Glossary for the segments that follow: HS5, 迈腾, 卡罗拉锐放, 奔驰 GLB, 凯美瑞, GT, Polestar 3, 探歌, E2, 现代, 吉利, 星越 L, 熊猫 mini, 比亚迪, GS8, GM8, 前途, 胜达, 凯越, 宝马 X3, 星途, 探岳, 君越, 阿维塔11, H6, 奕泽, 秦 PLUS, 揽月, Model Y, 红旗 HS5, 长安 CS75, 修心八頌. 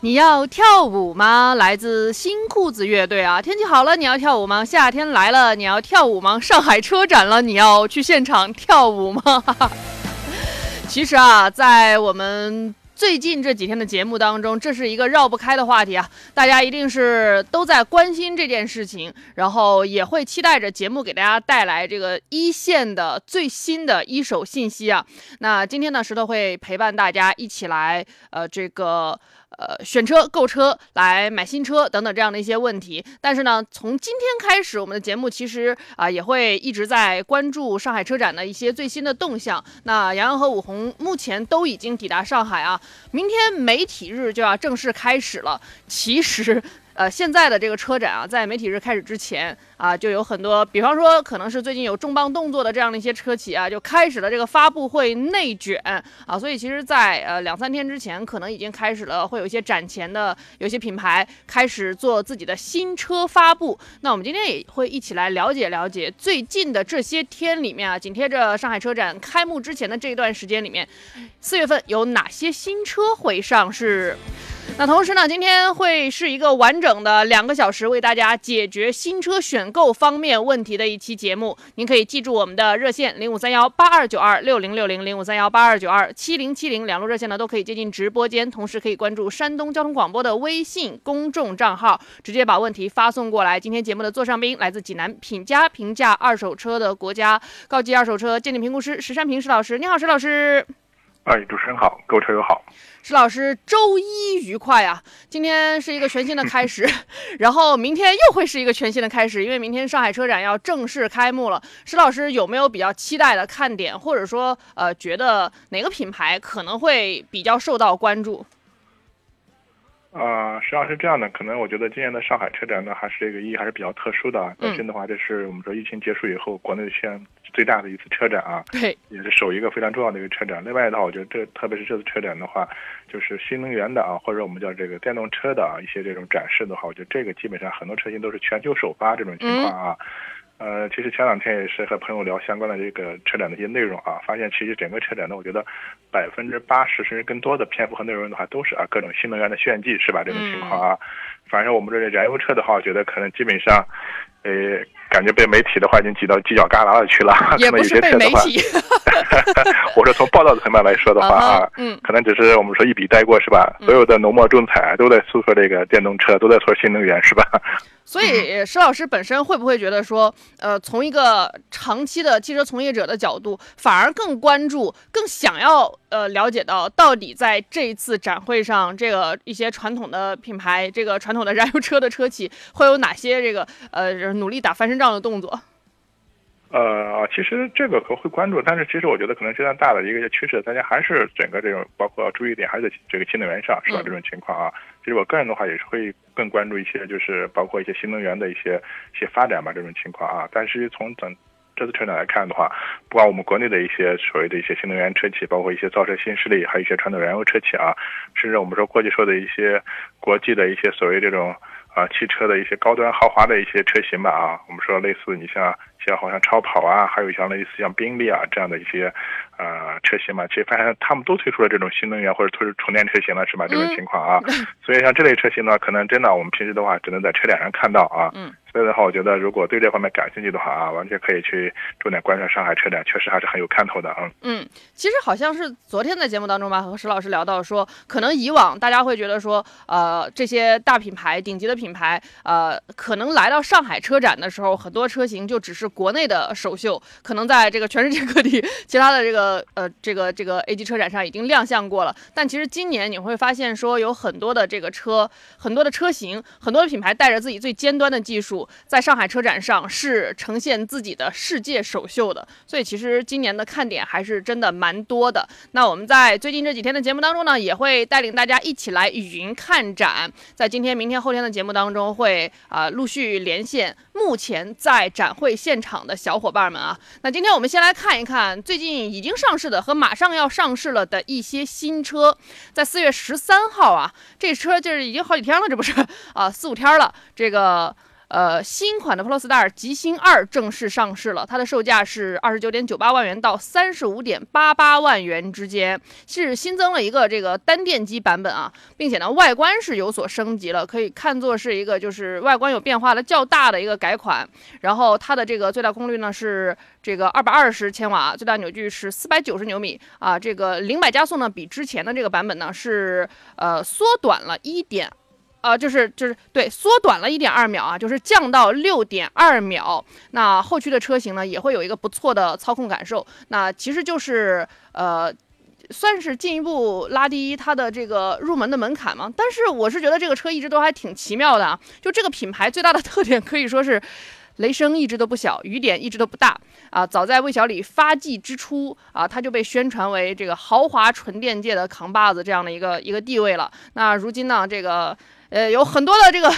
你要跳舞吗？来自新裤子乐队啊。天气好了你要跳舞吗？夏天来了你要跳舞吗？上海车展了你要去现场跳舞吗？其实啊，在我们最近这几天的节目当中，这是一个绕不开的话题啊，大家一定是都在关心这件事情，然后也会期待着节目给大家带来这个一线的最新的一手信息啊。那今天呢，石头会陪伴大家一起来选车、购车、来买新车等等这样的一些问题。但是呢，从今天开始，我们的节目其实也会一直在关注上海车展的一些最新的动向。那杨洋和武红目前都已经抵达上海啊。明天媒体日就要正式开始了。其实，现在的这个车展啊，在媒体日开始之前啊，就有很多，比方说可能是最近有重磅动作的这样的一些车企啊，就开始了这个发布会内卷啊。所以其实在两三天之前，可能已经开始了，会有一些展前的有些品牌开始做自己的新车发布。那我们今天也会一起来了解了解最近的这些天里面啊，紧贴着上海车展开幕之前的这一段时间里面，4月份有哪些新车会上市。那同时呢，今天会是一个完整的2个小时，为大家解决新车选购方面问题的一期节目。您可以记住我们的热线0531829060、053182927070，两路热线呢都可以接近直播间，同时可以关注山东交通广播的微信公众账号，直接把问题发送过来。今天节目的座上宾来自济南品家评价二手车的国家高级二手车鉴定评估师石山平石老师，你好，石老师。哎，主持人好，各位车友好。石老师，周一愉快啊！今天是一个全新的开始，然后明天又会是一个全新的开始，因为明天上海车展要正式开幕了。石老师有没有比较期待的看点，或者说觉得哪个品牌可能会比较受到关注？实际上是这样的，可能我觉得今年的上海车展呢，还是这个意义还是比较特殊的。本身的话，这是我们说疫情结束以后国内现最大的一次车展啊，对，也是首一个非常重要的一个车展。另外的话，我觉得特别是这次车展的话，就是新能源的啊，或者我们叫这个电动车的啊，一些这种展示的话，我觉得这个基本上很多车型都是全球首发这种情况啊。其实前两天也是和朋友聊相关的这个车展的一些内容啊，发现其实整个车展呢，我觉得80%甚至更多的篇幅和内容的话，都是啊各种新能源的炫技，是吧？这种情况啊，反正我们这燃油车的话，我觉得可能基本上，感觉被媒体的话已经挤到犄角旮旯去了。也不是被媒体，我说从报道的层面来说的话啊，可能只是我们说一笔带过，是吧？所有的浓墨重彩都在诉说这个电动车，都在说新能源，是吧？所以石老师本身会不会觉得说，从一个长期的汽车从业者的角度，反而更关注、更想要了解到底在这一次展会上，这个一些传统的品牌、这个传统的燃油车的车企会有哪些这个努力打翻身仗的动作？其实这个可会关注，但是其实我觉得可能这样大的一个趋势，大家还是整个这种包括注意点还是在这个新能源上，是吧？这种情况啊，其实我个人的话也是会更关注一些，就是包括一些新能源的一些发展吧，这种情况啊。但是从这次车展来看的话，不管我们国内的一些所谓的一些新能源车企，包括一些造车新势力，还有一些传统燃油车企啊，甚至我们说过去说的一些国际的一些所谓这种汽车的一些高端豪华的一些车型吧啊，我们说类似你像好像超跑啊，还有像类似像宾利啊这样的一些车型嘛，其实发现他们都推出了这种新能源或者推出纯电车型了，是吧？这种情况啊，所以像这类车型呢，可能真的我们平时的话只能在车展上看到啊。所以的话，我觉得如果对这方面感兴趣的话啊，完全可以去重点关注上海车展，确实还是很有看头的啊。其实好像是昨天在节目当中吧，和石老师聊到说，可能以往大家会觉得说，这些大品牌、顶级的品牌，可能来到上海车展的时候，很多车型就只是国内的首秀，可能在这个全世界各地其他的这个 A 级车展上已经亮相过了。但其实今年你会发现说，有很多的这个车，很多的车型，很多的品牌带着自己最尖端的技术，在上海车展上是呈现自己的世界首秀的。所以其实今年的看点还是真的蛮多的。那我们在最近这几天的节目当中呢，也会带领大家一起来云看展。在今天、明天、后天的节目当中会陆续连线目前在展会现场的小伙伴们啊。那今天我们先来看一看最近已经上市的和马上要上市了的一些新车。在4月13号啊，这车就是已经好几天了，这不是4、5天了，这个新款的 Polestar 极星2正式上市了，它的售价是 29.98 万元到 35.88 万元之间，是新增了一个这个单电机版本啊，并且呢外观是有所升级了，可以看作是一个就是外观有变化的较大的一个改款。然后它的这个最大功率呢是这个220千瓦，最大扭矩是490牛米啊，这个零百加速呢比之前的这个版本呢是缩短了一点。对，缩短了 1.2 秒啊，就是降到 6.2 秒。那后驱的车型呢，也会有一个不错的操控感受。那其实就是算是进一步拉低它的这个入门的门槛嘛。但是我是觉得这个车一直都还挺奇妙的啊，就这个品牌最大的特点可以说是雷声一直都不小，雨点一直都不大啊！早在魏小李发迹之初啊，他就被宣传为这个豪华纯电界的扛把子这样的一个地位了。那如今呢，这个有很多的这个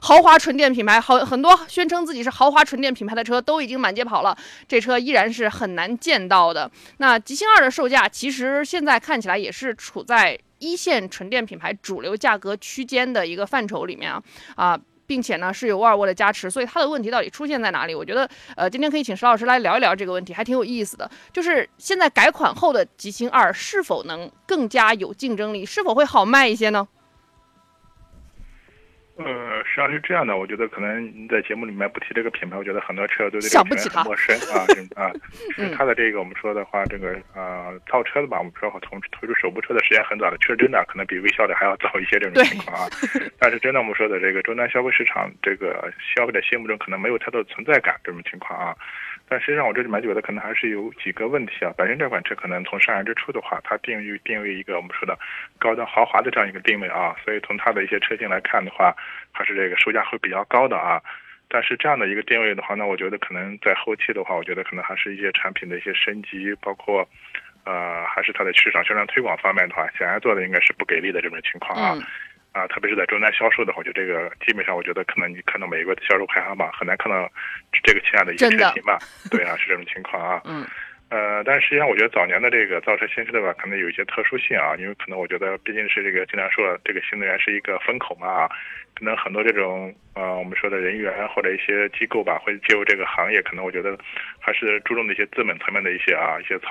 豪华纯电品牌，很多宣称自己是豪华纯电品牌的车都已经满街跑了，这车依然是很难见到的。那极星2的售价其实现在看起来也是处在一线纯电品牌主流价格区间的一个范畴里面啊，并且呢是有沃尔沃的加持，所以它的问题到底出现在哪里？我觉得今天可以请石老师来聊一聊这个问题，还挺有意思的。就是现在改款后的极星2是否能更加有竞争力，是否会好卖一些呢？实际上是这样的，我觉得可能在节目里面不提这个品牌，我觉得很多车都对这个品牌很陌生啊。就是它的这个我们说的话，这个造车的吧，我们说从推出首部车的时间很早的，确实真的可能比微笑的还要早一些这种情况啊。但是真的我们说的这个终端消费市场，这个消费者心目中可能没有太多的存在感这种情况啊。但实际上我这里面觉得可能还是有几个问题啊。本身这款车可能从上市之初的话，它定位一个我们说的高端豪华的这样一个定位啊，所以从它的一些车型来看的话，还是这个售价会比较高的啊。但是这样的一个定位的话呢，我觉得可能在后期的话，我觉得可能还是一些产品的一些升级，包括还是它的市场宣传推广方面的话，显然做的应该是不给力的这种情况啊。啊，特别是在终端销售的话，我觉得这个基本上，我觉得可能你看到每一个销售排行榜，很难看到这个旗下的一些车型吧？对啊，是这种情况啊。但是实际上，我觉得早年的这个造车新势力吧，可能有一些特殊性啊，因为可能我觉得毕竟是这个，经常说这个新能源是一个风口嘛啊，可能很多这种我们说的人员或者一些机构吧，会介入这个行业，可能我觉得还是注重的一些资本层面的一些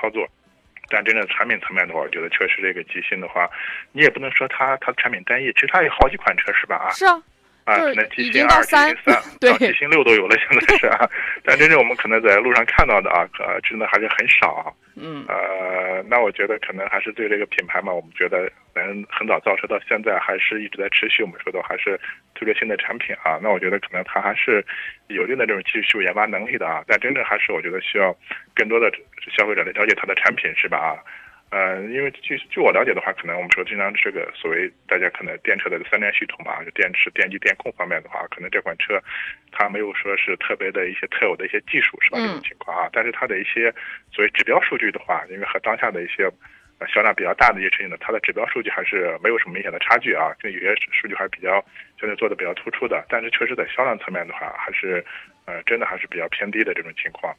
操作。但真正产品层面的话，我觉得确实这个极星的话，你也不能说它产品单一，其实它有好几款车是吧？啊，是啊，啊，可能极星2、极星3，对，极星6都有了，现在是啊。但真正我们可能在路上看到的啊，真的还是很少啊。那我觉得可能还是对这个品牌嘛，我们觉得能很早造车到现在，还是一直在持续我们说的还是推出新的产品啊。那我觉得可能它还是有一定的这种技术研发能力的啊，但真正还是我觉得需要更多的消费者来了解它的产品是吧啊。因为据我了解的话，可能我们说经常这个所谓大家可能电车的3电系统嘛，就电池、电机、电控方面的话，可能这款车它没有说是特别的一些特有的一些技术是吧？这种情况啊，但是它的一些所谓指标数据的话，因为和当下的一些销量比较大的一些车型呢，它的指标数据还是没有什么明显的差距啊，就有些数据还是比较相对做的比较突出的，但是确实在销量层面的话，还是真的还是比较偏低的这种情况。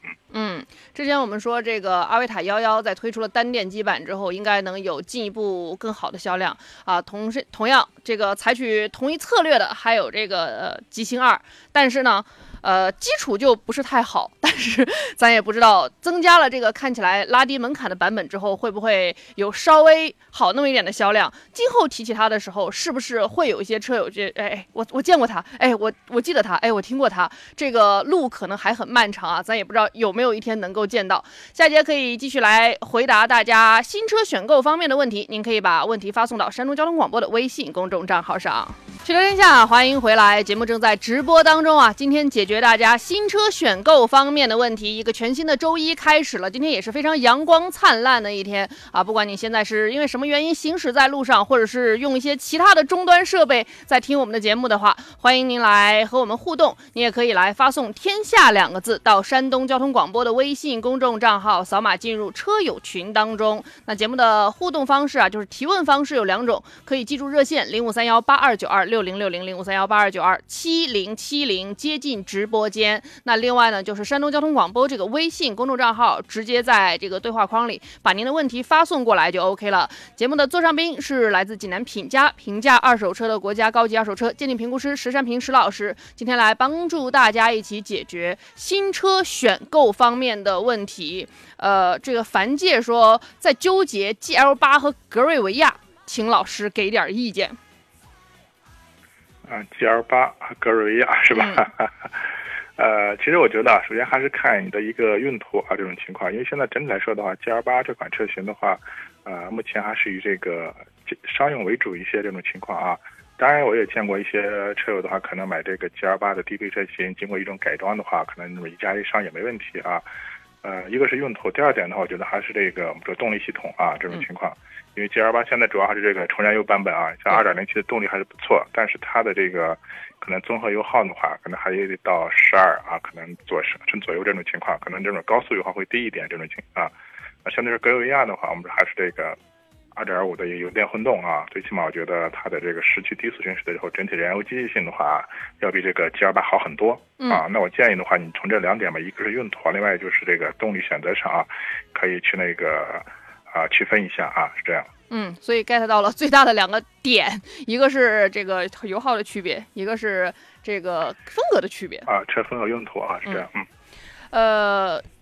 之前我们说这个阿维塔11在推出了单电机版之后，应该能有进一步更好的销量啊。同样，这个采取同一策略的还有这个极星2，但是呢，基础就不是太好。但是咱也不知道增加了这个看起来拉低门槛的版本之后，会不会有稍微好那么一点的销量？今后提起它的时候，是不是会有一些车友觉得，哎，我见过它，哎，我记得它，哎，我听过它，这个路可能还很漫长啊，咱也不知道有没有一天能够见到。下节可以继续来回答大家新车选购方面的问题，您可以把问题发送到山东交通广播的微信公众账号上。汽车天下，欢迎回来，节目正在直播当中啊。今天解决大家新车选购方面的问题，一个全新的周一开始了，今天也是非常阳光灿烂的一天啊。不管你现在是因为什么原因行驶在路上，或者是用一些其他的终端设备在听我们的节目的话，欢迎您来和我们互动，你也可以来发送天下两个字到山东交通广播的微信公众账号，扫码进入车友群当中。那节目的互动方式啊，就是提问方式有两种，可以记住热线0531829260 606005381829270770接近直播间。那另外呢，就是山东交通广播这个微信公众账号，直接在这个对话框里把您的问题发送过来就 OK 了。节目的座上宾是来自济南品家评价二手车的国家高级二手车鉴定评估师石山平石老师，今天来帮助大家一起解决新车选购方面的问题。这个樊介说在纠结 GL8 和格瑞维亚，请老师给点意见。GL8 格瑞维亚是吧？其实我觉得，首先还是看你的一个用途啊这种情况，因为现在整体来说的话 ，GL8 这款车型的话，目前还是以这个商用为主一些这种情况啊。当然，我也见过一些车友的话，可能买这个 GL8 的低配车型，经过一种改装的话，可能那么一家一商也没问题啊。一个是用途，第二点的话，我觉得还是这个我们说动力系统啊这种情况，因为 GL8 现在主要还是这个纯燃油版本啊，像 2.0T 的动力还是不错，但是它的这个可能综合油耗的话，可能还得到12啊，可能左右这种情况，可能这种高速油耗会低一点这种情况啊。相对是格瑞亚的话，我们还是这个 2.5 的油电混动啊，最起码我觉得它的这个市区低速行驶的时候，整体燃油积极性的话，要比这个 GL8 好很多啊。那我建议的话，你从这两点吧，一个是用途，另外就是这个动力选择上啊，可以去那个区分一下啊，是这样。所以 get 到了最大的两个点，一个是这个油耗的区别，一个是这个风格的区别啊，车风和用途啊，是这样。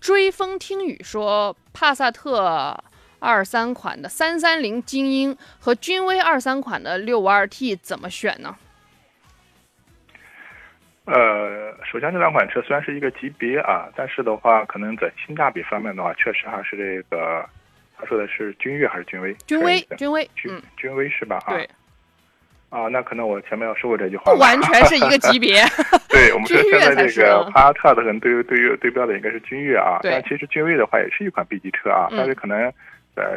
追风听雨说，帕萨特23款的330精英和君威23款的 652T 怎么选呢？首先这两款车虽然是一个级别啊，但是的话可能在性价比方面的话，确实还是这个，他说的是君越还是君威？君威是吧？对。啊，那可能我前面要说过这句话，不完全是一个级别。对，我们说现在这个帕萨特的可能对标的应该是君越啊，但其实君威的话也是一款 B 级车啊，但是可能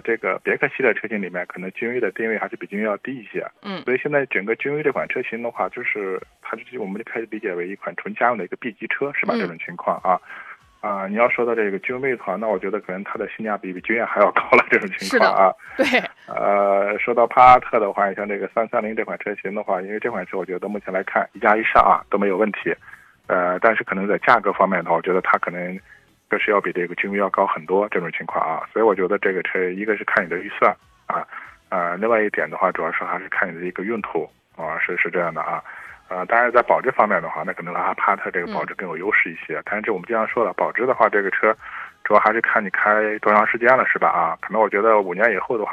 这个别克系列车型里面，可能君威的定位还是比君越要低一些。所以现在整个君威这款车型的话，就是它我们就开始理解为一款纯家用的一个 B 级车，是吧？这种情况啊。你要说到这个君威的话，那我觉得可能它的性价比比君越还要高了这种情况啊。对。说到帕萨特的话，像这个330这款车型的话，因为这款车我觉得目前来看一加一上啊都没有问题，但是可能在价格方面的话，我觉得它可能就是要比这个君威要高很多这种情况啊。所以我觉得这个车一个是看你的预算啊，另外一点的话，主要是还是看你的一个用途啊，是这样的啊。当然在保值方面的话，那可能帕萨特这个保值更有优势一些。但是这我们经常说了，保值的话，这个车主要还是看你开多长时间了，是吧？啊，可能我觉得5-6年以后的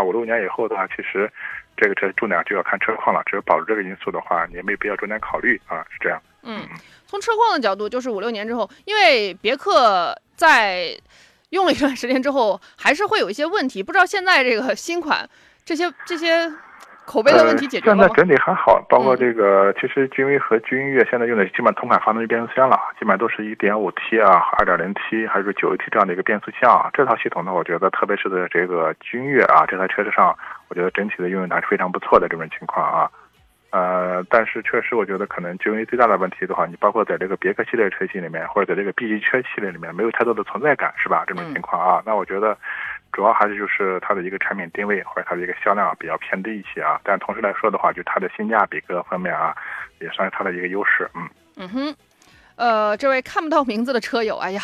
话，其实这个车重点就要看车况了。只有保值这个因素的话，你也没必要重点考虑啊，是这样。从车况的角度，就是5-6年之后，因为别克在用了一段时间之后，还是会有一些问题。不知道现在这个新款这些。口碑的问题解决了吗？现在整体还好，包括这个，其实君威和君越现在用的基本同款发动机变速箱了，基本都是 1.5T 啊、2.0T 还是 9AT 这样的一个变速箱啊。这套系统呢，我觉得特别是在这个君越啊这台车上，我觉得整体的运用还是非常不错的这种情况啊。但是确实我觉得可能君威最大的问题的话，你包括在这个别克系列车型里面，或者在这个 B 级车系列里面，没有太多的存在感，是吧？这种情况啊，那我觉得。主要还是就是它的一个产品定位或者它的一个销量比较偏低一些啊，但同时来说的话，就它的性价比各方面啊，也算是它的一个优势。这位看不到名字的车友，哎呀，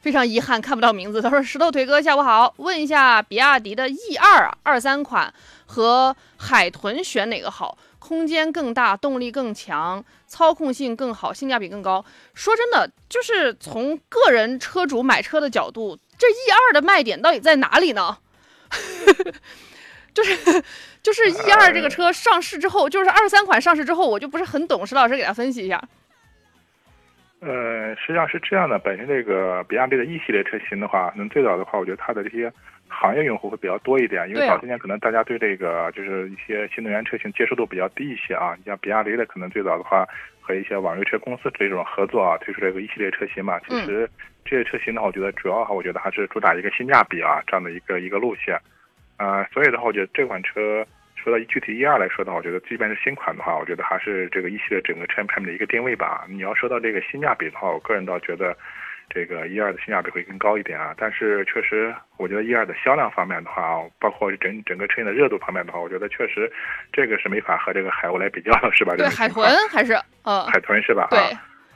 非常遗憾看不到名字。他说：“石头腿哥下午好，问一下比亚迪的 E223 款和海豚选哪个好？空间更大，动力更强，操控性更好，性价比更高。”说真的，就是从个人车主买车的角度。这 E2 的卖点到底在哪里呢？就是 E2 这个车上市之后，就是23款上市之后，我就不是很懂，石老师给他分析一下。实际上是这样的，本身这个比亚迪的 E 系列车型的话，能最早的话，我觉得它的这些行业用户会比较多一点，因为早些年可能大家对这个就是一些新能源车型接受度比较低一些啊。你像比亚迪的可能最早的话和一些网约车公司这种合作啊，推出这个 E 系列车型嘛，其实。这些车型呢，我觉得主要哈，我觉得还是主打一个性价比啊这样的一个路线，所以的话，我觉得这款车说到具体 E2 来说的话，我觉得即便是新款的话，我觉得还是这个E系列整个产品的一个定位吧。你要说到这个性价比的话，我个人倒觉得这个 E2 的性价比会更高一点啊。但是确实我觉得 E2 的销量方面的话，包括整个车型的热度方面的话，我觉得确实这个是没法和这个海鸥来比较了，是吧？对，海豚还是海豚是吧？对。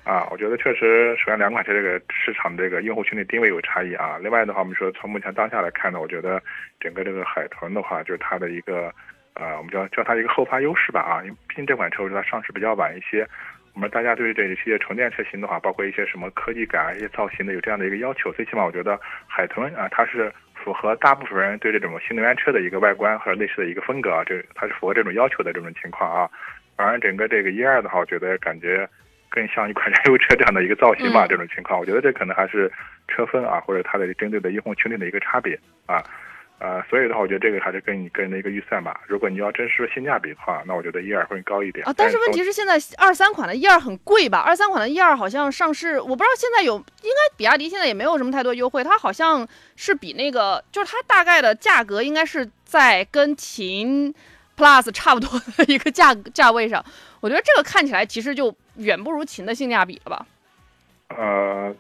啊，我觉得确实，首先两款车这个市场这个用户群体定位有差异啊。另外的话，我们说从目前当下来看呢，我觉得整个这个海豚的话，就是它的一个我们叫它一个后发优势吧啊，因为毕竟这款车我觉得它上市比较晚一些，我们大家对这一些纯电车型的话，包括一些什么科技感啊、一些造型的有这样的一个要求，最起码我觉得海豚啊，它是符合大部分人对这种新能源车的一个外观和类似的一个风格啊，这它是符合这种要求的这种情况啊。反而整个这个E2的话，我觉得感觉更像一款燃油车这样的一个造型吧，这种情况，我觉得这可能还是车分啊，或者它的针对的用户群体的一个差别啊，所以的话，我觉得这个还是跟你个人的一个预算吧。如果你要真是性价比的话，那我觉得 E2 会高一点啊。但是问题是现在23款的 E2 很贵吧？23款的 E2 好像上市，我不知道现在有，应该比亚迪现在也没有什么太多优惠，它好像是比那个，就是它大概的价格应该是在跟秦 PLUS 差不多的一个价位上。我觉得这个看起来其实就远不如秦的性价比了吧？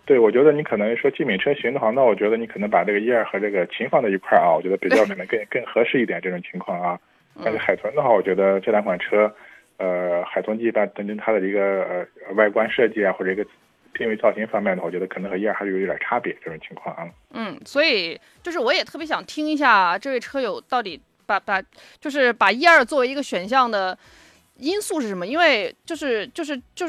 对，我觉得你可能说竞品车型的话，那我觉得你可能把这个 E2 和这个秦放在一块啊，我觉得比较可能更合适一点这种情况啊。但是海豚的话，我觉得这两款车，海豚一般等它的一个外观设计啊，或者一个定位造型方面的，我觉得可能和 E2 还是有点差别这种情况啊。所以就是我也特别想听一下这位车友到底把 E2 作为一个选项的因素是什么？因为就是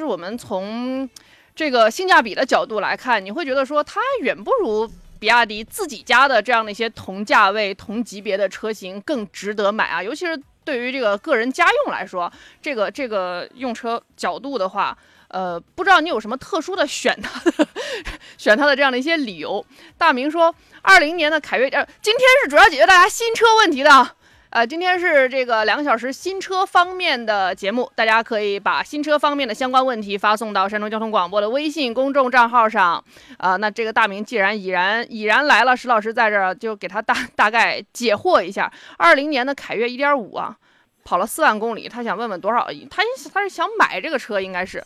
我们从这个性价比的角度来看，你会觉得说它远不如比亚迪自己家的这样的一些同价位同级别的车型更值得买啊，尤其是对于这个个人家用来说，这个用车角度的话，不知道你有什么特殊的选它的这样的一些理由。大明说，2020年的凯越，今天是主要解决大家新车问题的啊。今天是这个2个小时新车方面的节目，大家可以把新车方面的相关问题发送到山东交通广播的微信公众账号上。那这个大明既然已然来了，石老师在这儿就给他大概解惑一下。2020年的凯越 1.5 啊，跑了4万公里，他想问问多少？他是想买这个车，应该是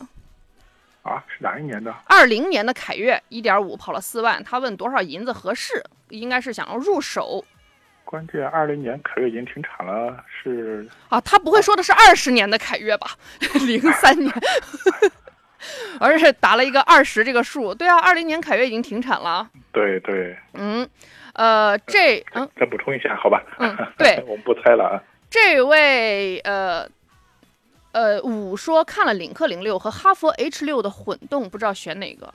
啊，是哪一年的？2020年的凯越 1.5 跑了4万，他问多少银子合适？应该是想要入手。关键2020年凯越已经停产了，是啊，他不会说的是20年的凯越吧？03年，而是打了一个20这个数。对啊，2020年凯越已经停产了。对对，再补充一下，好吧？对，我们不猜了啊。这位五说看了领克06和哈弗 H6 的混动，不知道选哪个？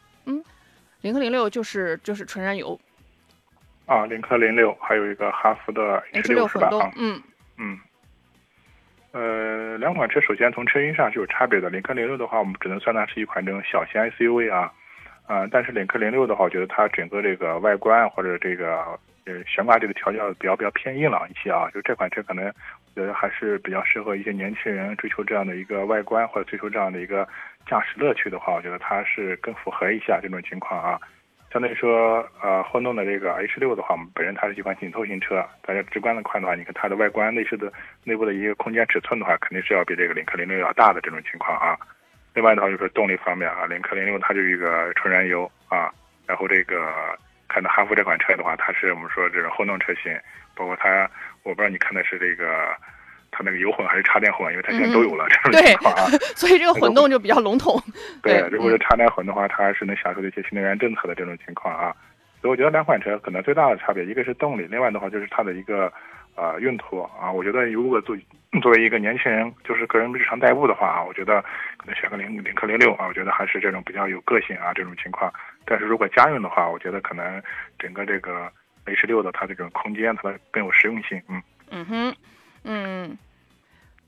领克06就是纯燃油。啊，领克06，还有一个哈弗的 H6 是吧？两款车首先从车身上是有差别的。领克06的话，我们只能算它是一款这种小型 SUV 啊，但是领克06的话，我觉得它整个这个外观或者这个悬挂这个调教比较偏硬朗一些啊，就这款车可能我觉得还是比较适合一些年轻人追求这样的一个外观或者追求这样的一个驾驶乐趣的话，我觉得它是更符合一下这种情况啊。相对说，混动的这个 H6 的话，我们本身它是一款紧凑型车，大家直观的看的话，你看它的外观、内部的一个空间尺寸的话，肯定是要比这个领克06要大的这种情况啊。另外的话就是动力方面啊，领克06它就是一个纯燃油啊，然后这个看到哈弗这款车的话，它是我们说这种混动车型，包括它，我不知道你看的是这个它那个油混还是插电混，因为它现在都有了这种情况啊，所以这个混动就比较笼统。对，如果是插电混的话，它还是能享受一些新能源政策的这种情况啊。所以我觉得两款车可能最大的差别，一个是动力，另外的话就是它的一个用途啊。我觉得如果作为一个年轻人，就是个人日常代步的话啊，我觉得可能选个领克06啊，我觉得还是这种比较有个性啊这种情况。但是如果家用的话，我觉得可能整个这个 H6 的它这种空间它更有实用性。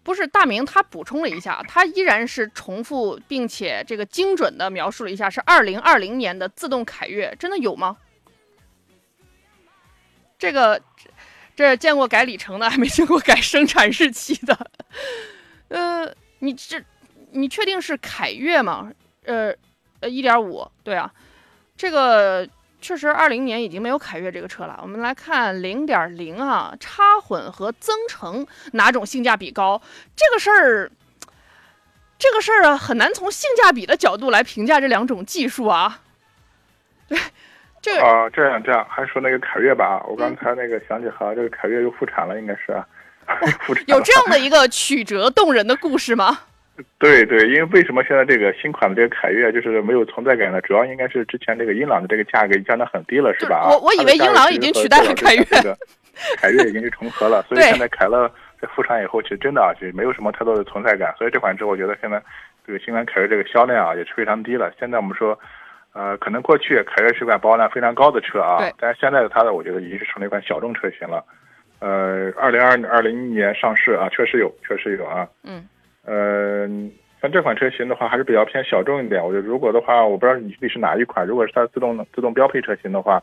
不是，大明他补充了一下，他依然是重复并且这个精准的描述了一下，是2020年的自动凯越，真的有吗？这见过改里程的，还没见过改生产日期的。你确定是凯越吗？1.5，对啊，这个确实2020年已经没有凯越这个车了。我们来看0.0啊，插混和增程哪种性价比高？这个事儿啊，很难从性价比的角度来评价这两种技术啊。对，这这样，还说那个凯越吧，我刚才那个想起哈，这个凯越又复产了，应该是啊。有这样的一个曲折动人的故事吗？对对，因为为什么现在这个新款的这个凯越就是没有存在感呢？主要应该是之前这个英朗的这个价格降得很低了，是吧？我以为英朗已经取代了凯越，凯越已经去重合了，所以现在凯乐在复产以后，其实真的啊，其实没有什么太多的存在感。所以这款车我觉得现在这个新款凯越这个销量啊也是非常低了。现在我们说。可能过去凯越是款保有量非常高的车啊，但是现在的它的我觉得已经是成了一款小众车型了。2021年上市啊，确实有啊。嗯。像这款车型的话还是比较偏小众一点。我觉得如果的话，我不知道你是哪一款，如果是它自动标配车型的话，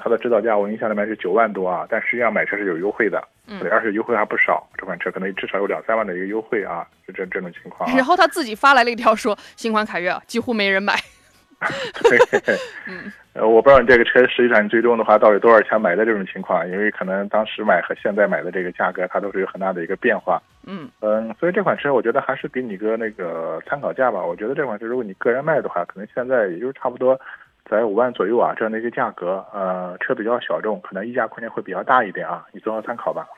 它的指导价我印象里面是9万多啊，但实际上买车是有优惠的，对，而且优惠还不少。这款车可能至少有2-3万的一个优惠啊，就这种情况啊。然后他自己发来了一条说，新款凯越啊，几乎没人买。对，我不知道你这个车实际上最终的话到底多少钱买的这种情况，因为可能当时买和现在买的这个价格它都是有很大的一个变化。所以这款车我觉得还是给你个那个参考价吧。我觉得这款车如果你个人卖的话，可能现在也就是差不多在5万左右啊，这样的一个价格。车比较小众，可能溢价空间会比较大一点啊，你综合参考吧。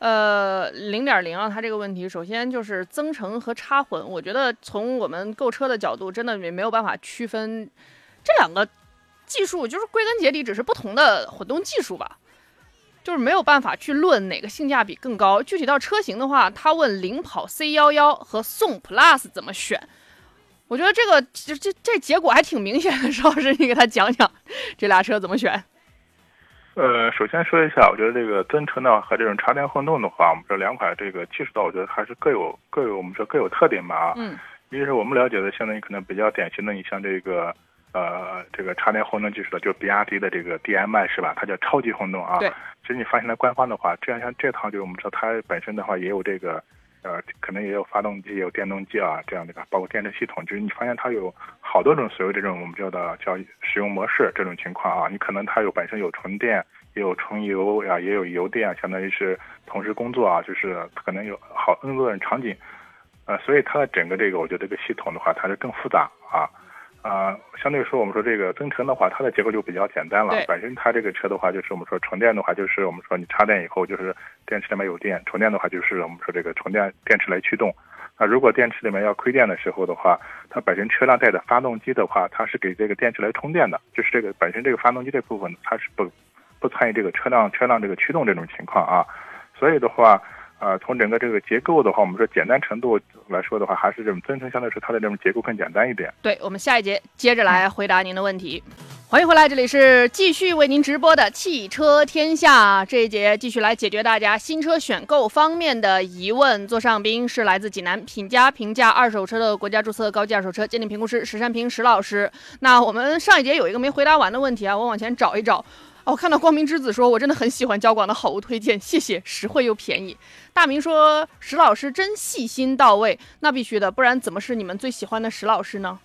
0.0啊，它这个问题首先就是增程和插混，我觉得从我们购车的角度，真的也没有办法区分这两个技术，就是归根结底只是不同的混动技术吧，就是没有办法去论哪个性价比更高。具体到车型的话，他问领跑 C11 和宋 PLUS 怎么选，我觉得这结果还挺明显的，邵老师你给他讲讲这俩车怎么选。首先说一下，我觉得这个增程呢和这种插电混动的话，我们这两款这个技术的，我觉得还是各有我们说各有特点吧啊。一是我们了解的，现在可能比较典型的，你像这个这个插电混动技术的，就比亚迪的这个 DMI 是吧？它叫超级混动啊。对。其实你发现它官方的话，这样像这套就是我们说它本身的话也有这个可能也有发动机，也有电动机啊，这样的包括电池系统，就是你发现它有好多种所谓这种我们叫使用模式这种情况啊。你可能它有本身有纯电，也有纯油啊，也有油电，相当于是同时工作啊，就是可能有好 N 多种场景。所以它的整个这个我觉得这个系统的话，它是更复杂啊。相对说我们说这个增程的话，它的结构就比较简单了。本身它这个车的话，就是我们说纯电的话，就是我们说你插电以后就是电池里面有电，纯电的话就是我们说这个纯电池来驱动。那如果电池里面要亏电的时候的话，它本身车辆带的发动机的话，它是给这个电池来充电的，就是这个本身这个发动机这部分它是不参与这个车辆这个驱动这种情况啊。所以的话从整个这个结构的话，我们说简单程度来说的话，还是这种增程相对是它的这种结构更简单一点。对，我们下一节接着来回答您的问题。欢迎回来，这里是继续为您直播的汽车天下，这一节继续来解决大家新车选购方面的疑问。座上宾是来自济南品家评价二手车的国家注册高级二手车鉴定评估师石山平石老师。那我们上一节有一个没回答完的问题啊，我往前找一找。我看到光明之子说，我真的很喜欢交广的好物推荐，谢谢，实惠又便宜。大明说，石老师真细心到位，那必须的，不然怎么是你们最喜欢的石老师呢？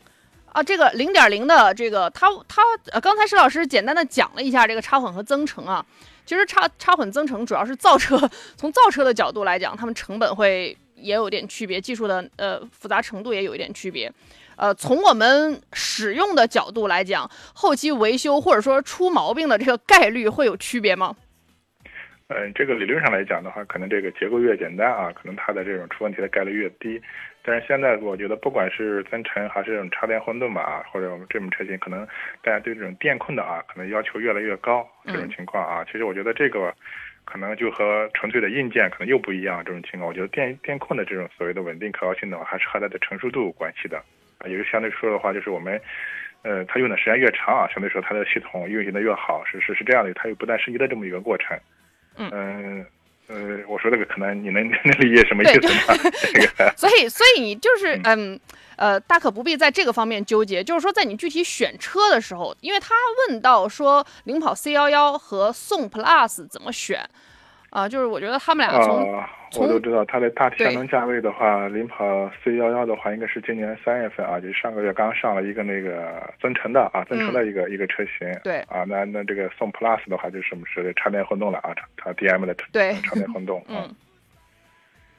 啊，这个 0.0 的这个他刚才石老师简单的讲了一下这个插混和增程啊，其实插混增程主要是造车，从造车的角度来讲，他们成本会也有点区别，技术的复杂程度也有一点区别。从我们使用的角度来讲，后期维修或者说出毛病的这个概率会有区别吗？这个理论上来讲的话，可能这个结构越简单啊，可能它的这种出问题的概率越低。但是现在我觉得，不管是增程还是这种插电混动吧啊，或者我们这种车型，可能大家对这种电控的啊，可能要求越来越高这种情况啊。其实我觉得这个可能就和纯粹的硬件可能又不一样这种情况。我觉得电控的这种所谓的稳定可靠性的话，还是和它的成熟度有关系的。也就相对说的话，就是我们，它用的时间越长啊，相对说它的系统运行的越好，是这样的，它有不断升级的这么一个过程。我说这个可能你能理解什么意思吗？这个，所以你就是大可不必在这个方面纠结。就是说，在你具体选车的时候，因为他问到说领跑 C11 和宋 PLUS 怎么选。就是我觉得他们俩我都知道它的大体相同价位的话，领跑 C11 的话应该是今年3月份啊，就是上个月刚上了一个那个增程的一个车型。对啊，那这个宋 PLUS 的话就是什么是插电混动了啊，它 DM 的插电混动。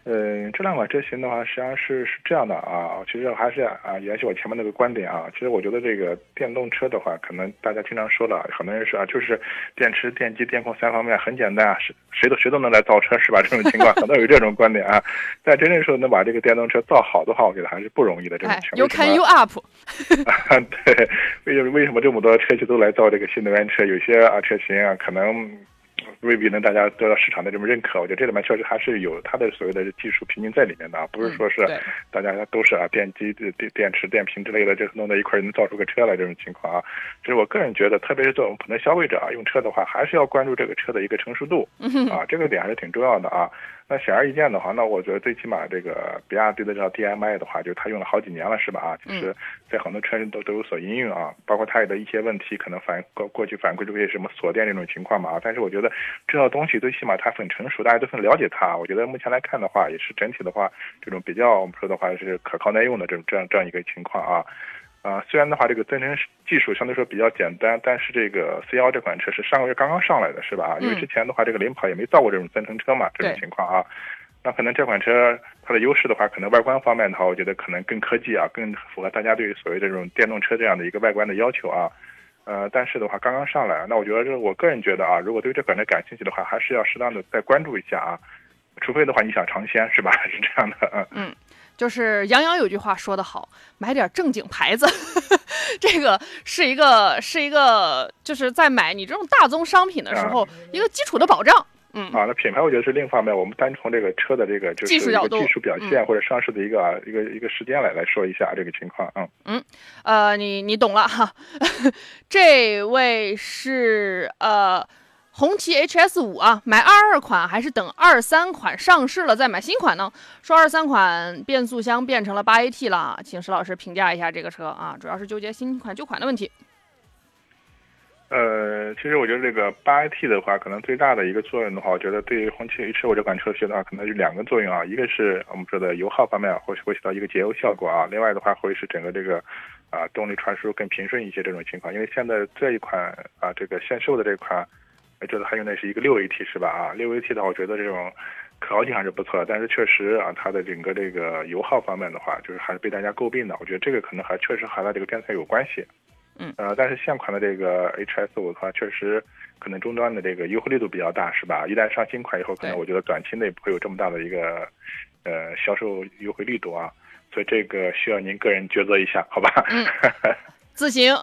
这两款车型的话，实际上是这样的啊。其实还是啊，延续我前面那个观点啊。其实我觉得这个电动车的话，可能大家经常说的，很多人说啊，就是电池、电机、电控三方面很简单啊，谁都能来造车，是吧？这种情况很多有这种观点啊。但真正说能把这个电动车造好的话，我觉得还是不容易的。这种情况 ，You can you up 啊，对，为什么这么多车企都来造这个新能源车？有些啊车型啊，可能未必能大家得到市场的这么认可，我觉得这里面确实还是有它的所谓的技术瓶颈在里面的啊，不是说是大家都是啊电机、电池、电瓶之类的，这弄到一块能造出个车来这种情况啊。其实我个人觉得，特别是作为我们普通消费者啊，用车的话还是要关注这个车的一个成熟度啊，这个点还是挺重要的啊。那显而易见的话，那我觉得最起码这个比亚迪的这套 DMI 的话，就它用了好几年了，是吧？啊，其实在很多车上都有所应用啊，包括它的一些问题，可能过去反馈出些什么锁电这种情况嘛啊。但是我觉得这套东西最起码它很成熟，大家都很了解它。我觉得目前来看的话，也是整体的话，这种比较我们说的话是可靠耐用的这样一个情况啊。虽然的话，这个增程技术相对说比较简单，但是这个 C11 这款车是上个月刚刚上来的，是吧？因为之前的话，这个领跑也没造过这种增程车嘛，这种情况啊。那可能这款车它的优势的话，可能外观方面的话，我觉得可能更科技啊，更符合大家对于所谓这种电动车这样的一个外观的要求啊。但是的话，刚刚上来，那我觉得我个人觉得啊，如果对这款车感兴趣的话，还是要适当的再关注一下啊，除非的话你想尝鲜，是吧？是这样的，嗯。就是杨有句话说得好，买点正经牌子，呵呵，这个是一个，就是在买你这种大宗商品的时候，一个基础的保障。嗯啊，那品牌我觉得是另一方面，我们单从这个车的这个就是技术表现或者上市的一个时间来说一下这个情况啊。你懂了哈。这位是红旗 HS5 啊，买22款还是等23款上市了再买新款呢？说23款变速箱变成了 8AT 了，请石老师评价一下这个车啊，主要是纠结新款旧款的问题。其实我觉得这个 8AT 的话，可能最大的一个作用的话，我觉得对于红旗 H5 这款车型的话，可能有两个作用啊，一个是我们说的油耗方面会起到一个节油效果啊，另外的话会是整个这个动力传输更平顺一些这种情况，因为现在这一款啊这个限售的这款。我觉得还用的是一个 6AT 是吧？啊， 6AT 的话，我觉得这种可靠性还是不错，但是确实啊，它的整个这个油耗方面的话，就是还是被大家诟病的。我觉得这个可能还确实和它这个变速箱有关系。但是现款的这个 HS5 的话，确实可能终端的这个优惠力度比较大，是吧？一旦上新款以后，可能我觉得短期内不会有这么大的一个销售优惠力度啊，所以这个需要您个人抉择一下，好吧？自行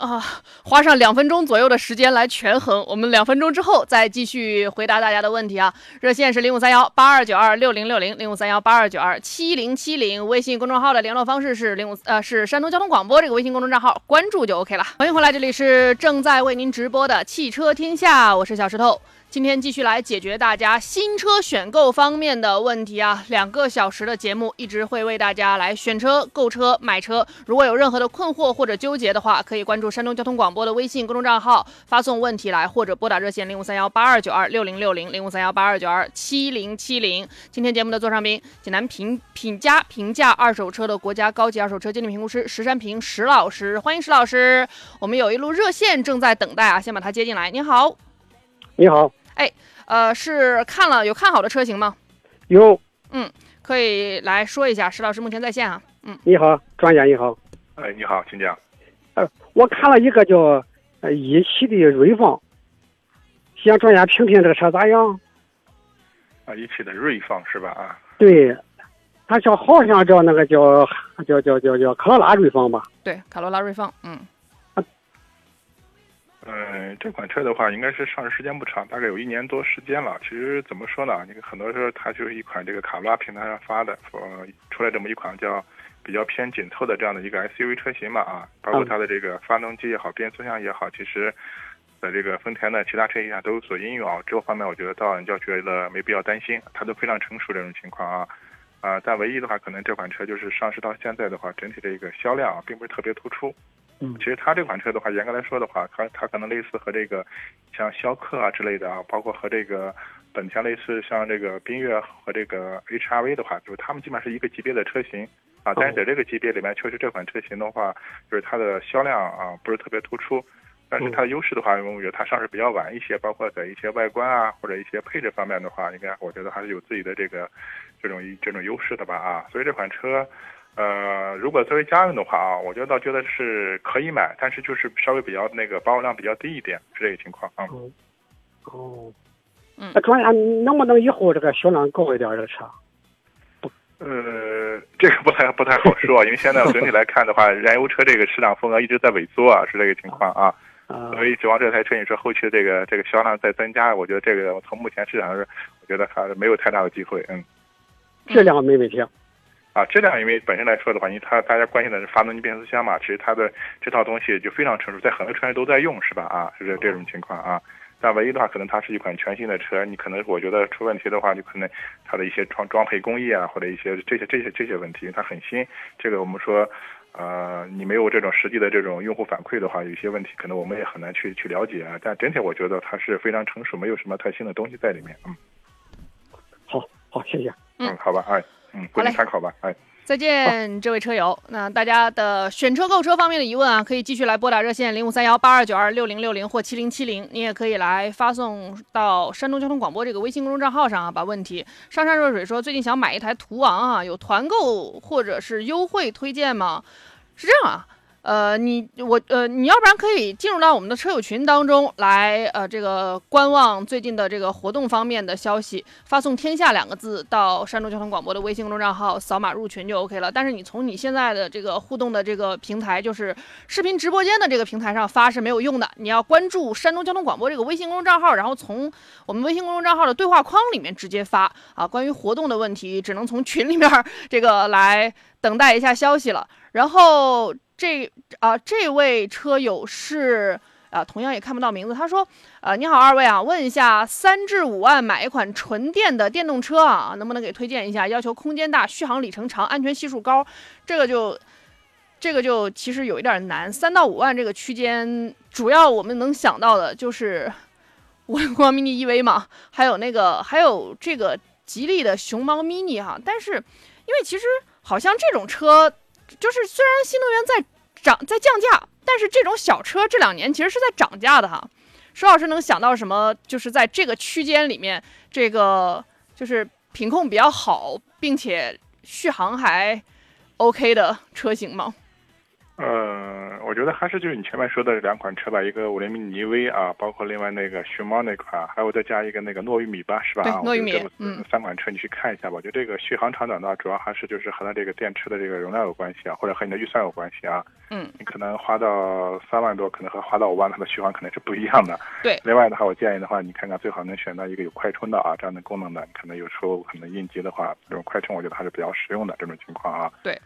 花上2分钟左右的时间来权衡，我们2分钟之后再继续回答大家的问题啊。热线是0531-8292-6060 0531-8292-7070，微信公众号的联络方式是是山东交通广播这个微信公众账号，关注就 OK 了。欢迎回来，这里是正在为您直播的汽车天下，我是小石头。今天继续来解决大家新车选购方面的问题啊，2个小时的节目一直会为大家来选车、购车、买车。如果有任何的困惑或者纠结的话，可以关注山东交通广播的微信公众账号，发送问题来，或者拨打热线0531-8292-6060 0531-8292-7070。今天节目的座上宾，济南评价二手车的国家高级二手车鉴定评估师石山平石老师，欢迎石老师。我们有一路热线正在等待啊，先把他接进来。您好，你好。哎，是有看好的车型吗？有，可以来说一下。石老师目前在线啊。你好，专家你好。哎，你好，请讲。我看了一个叫E7的锐放，想专家评评这个车咋样？啊，E7的锐放是吧？啊，对，它叫好像叫那个叫卡罗拉锐放吧？对，卡罗拉锐放，这款车的话，应该是上市时间不长，大概有1年多时间了。其实怎么说呢，那个很多时候它就是一款这个卡罗拉平台上发的，出来这么一款叫比较偏紧凑的这样的一个 SUV 车型嘛啊，包括它的这个发动机也好，变速箱也好，其实在这个丰田的其他车型上都有所应用啊。这个方面我觉得倒你就觉得没必要担心，它都非常成熟这种情况啊。但唯一的话，可能这款车就是上市到现在的话，整体这个销量并不是特别突出。其实它这款车的话，严格来说的话，它可能类似和这个像逍客啊之类的啊，包括和这个本田类似，像这个缤越和这个 HR V 的话，就是它们基本上是一个级别的车型啊。但是在这个级别里面，确实这款车型的话，就是它的销量啊不是特别突出，但是它的优势的话，因为我觉得它上市比较晚一些，包括在一些外观啊或者一些配置方面的话，应该我觉得还是有自己的这个这种优势的吧啊，所以这款车，如果作为家用的话啊，我觉得是可以买，但是就是稍微比较那个保有量比较低一点，是这个情况啊。哦，嗯，那主要能不能以后这个销量高一点的车？这个不太好说，因为现在整体来看的话，燃油车这个市场份额一直在萎缩啊，是这个情况啊。所以指望这台车，你说后期这个销量再增加，我觉得这个从目前市场上，我觉得还是没有太大的机会。嗯，质量没问题啊，质量因为本身来说的话，因为大家关心的是发动机变速箱嘛，其实它的这套东西就非常成熟，在很多车上都在用，是吧？啊，是这种情况啊。但唯一的话，可能它是一款全新的车，你可能我觉得出问题的话，就可能它的一些装配工艺啊，或者一些这些问题，它很新。这个我们说，你没有这种实际的这种用户反馈的话，有些问题可能我们也很难去了解啊。但整体我觉得它是非常成熟，没有什么太新的东西在里面。嗯，好，谢谢。嗯，好吧，哎，嗯，供您参考吧，哎。再见，这位车友。那大家的选车购车方面的疑问啊，可以继续来拨打热线053182926060或7070，你也可以来发送到山东交通广播这个微信公众账号上啊，把问题。上山若水说最近想买一台途昂啊，有团购或者是优惠推荐吗？是这样啊，你要不然可以进入到我们的车友群当中来，这个观望最近的这个活动方面的消息，发送天下两个字到山东交通广播的微信公众账号，扫码入群就 OK 了。但是你从你现在的这个互动的这个平台，就是视频直播间的这个平台上发是没有用的，你要关注山东交通广播这个微信公众账号，然后从我们微信公众账号的对话框里面直接发啊。关于活动的问题，只能从群里面这个来等待一下消息了。然后这位车友是同样也看不到名字。他说，你好二位啊，问一下3至5万买一款纯电的电动车啊，能不能给推荐一下？要求空间大、续航里程长、安全系数高，这个就其实有一点难。3到5万这个区间，主要我们能想到的就是我的光 mini EV 嘛，还有这个吉利的熊猫 mini 哈。但是因为其实好像这种车，就是虽然新能源在降价，但是这种小车这2年其实是在涨价的哈。石老师能想到什么？就是在这个区间里面，这个就是品控比较好，并且续航还 OK 的车型吗？我觉得还是就是你前面说的两款车吧，一个5.0迷你 EV 啊，包括另外那个熊猫那款，还有再加一个那个糯玉米吧，是吧？对，糯玉米。嗯，3款车你去看一下吧。我觉得这个续航长短呢，主要还是就是和它这个电池的这个容量有关系啊，或者和你的预算有关系啊。嗯，你可能花到3万多，可能和花到5万，它的续航可能是不一样的。对。另外的话，我建议的话，你看看最好能选择一个有快充的啊，这样的功能的。可能有时候可能应急的话，这种快充我觉得还是比较实用的这种情况啊。对。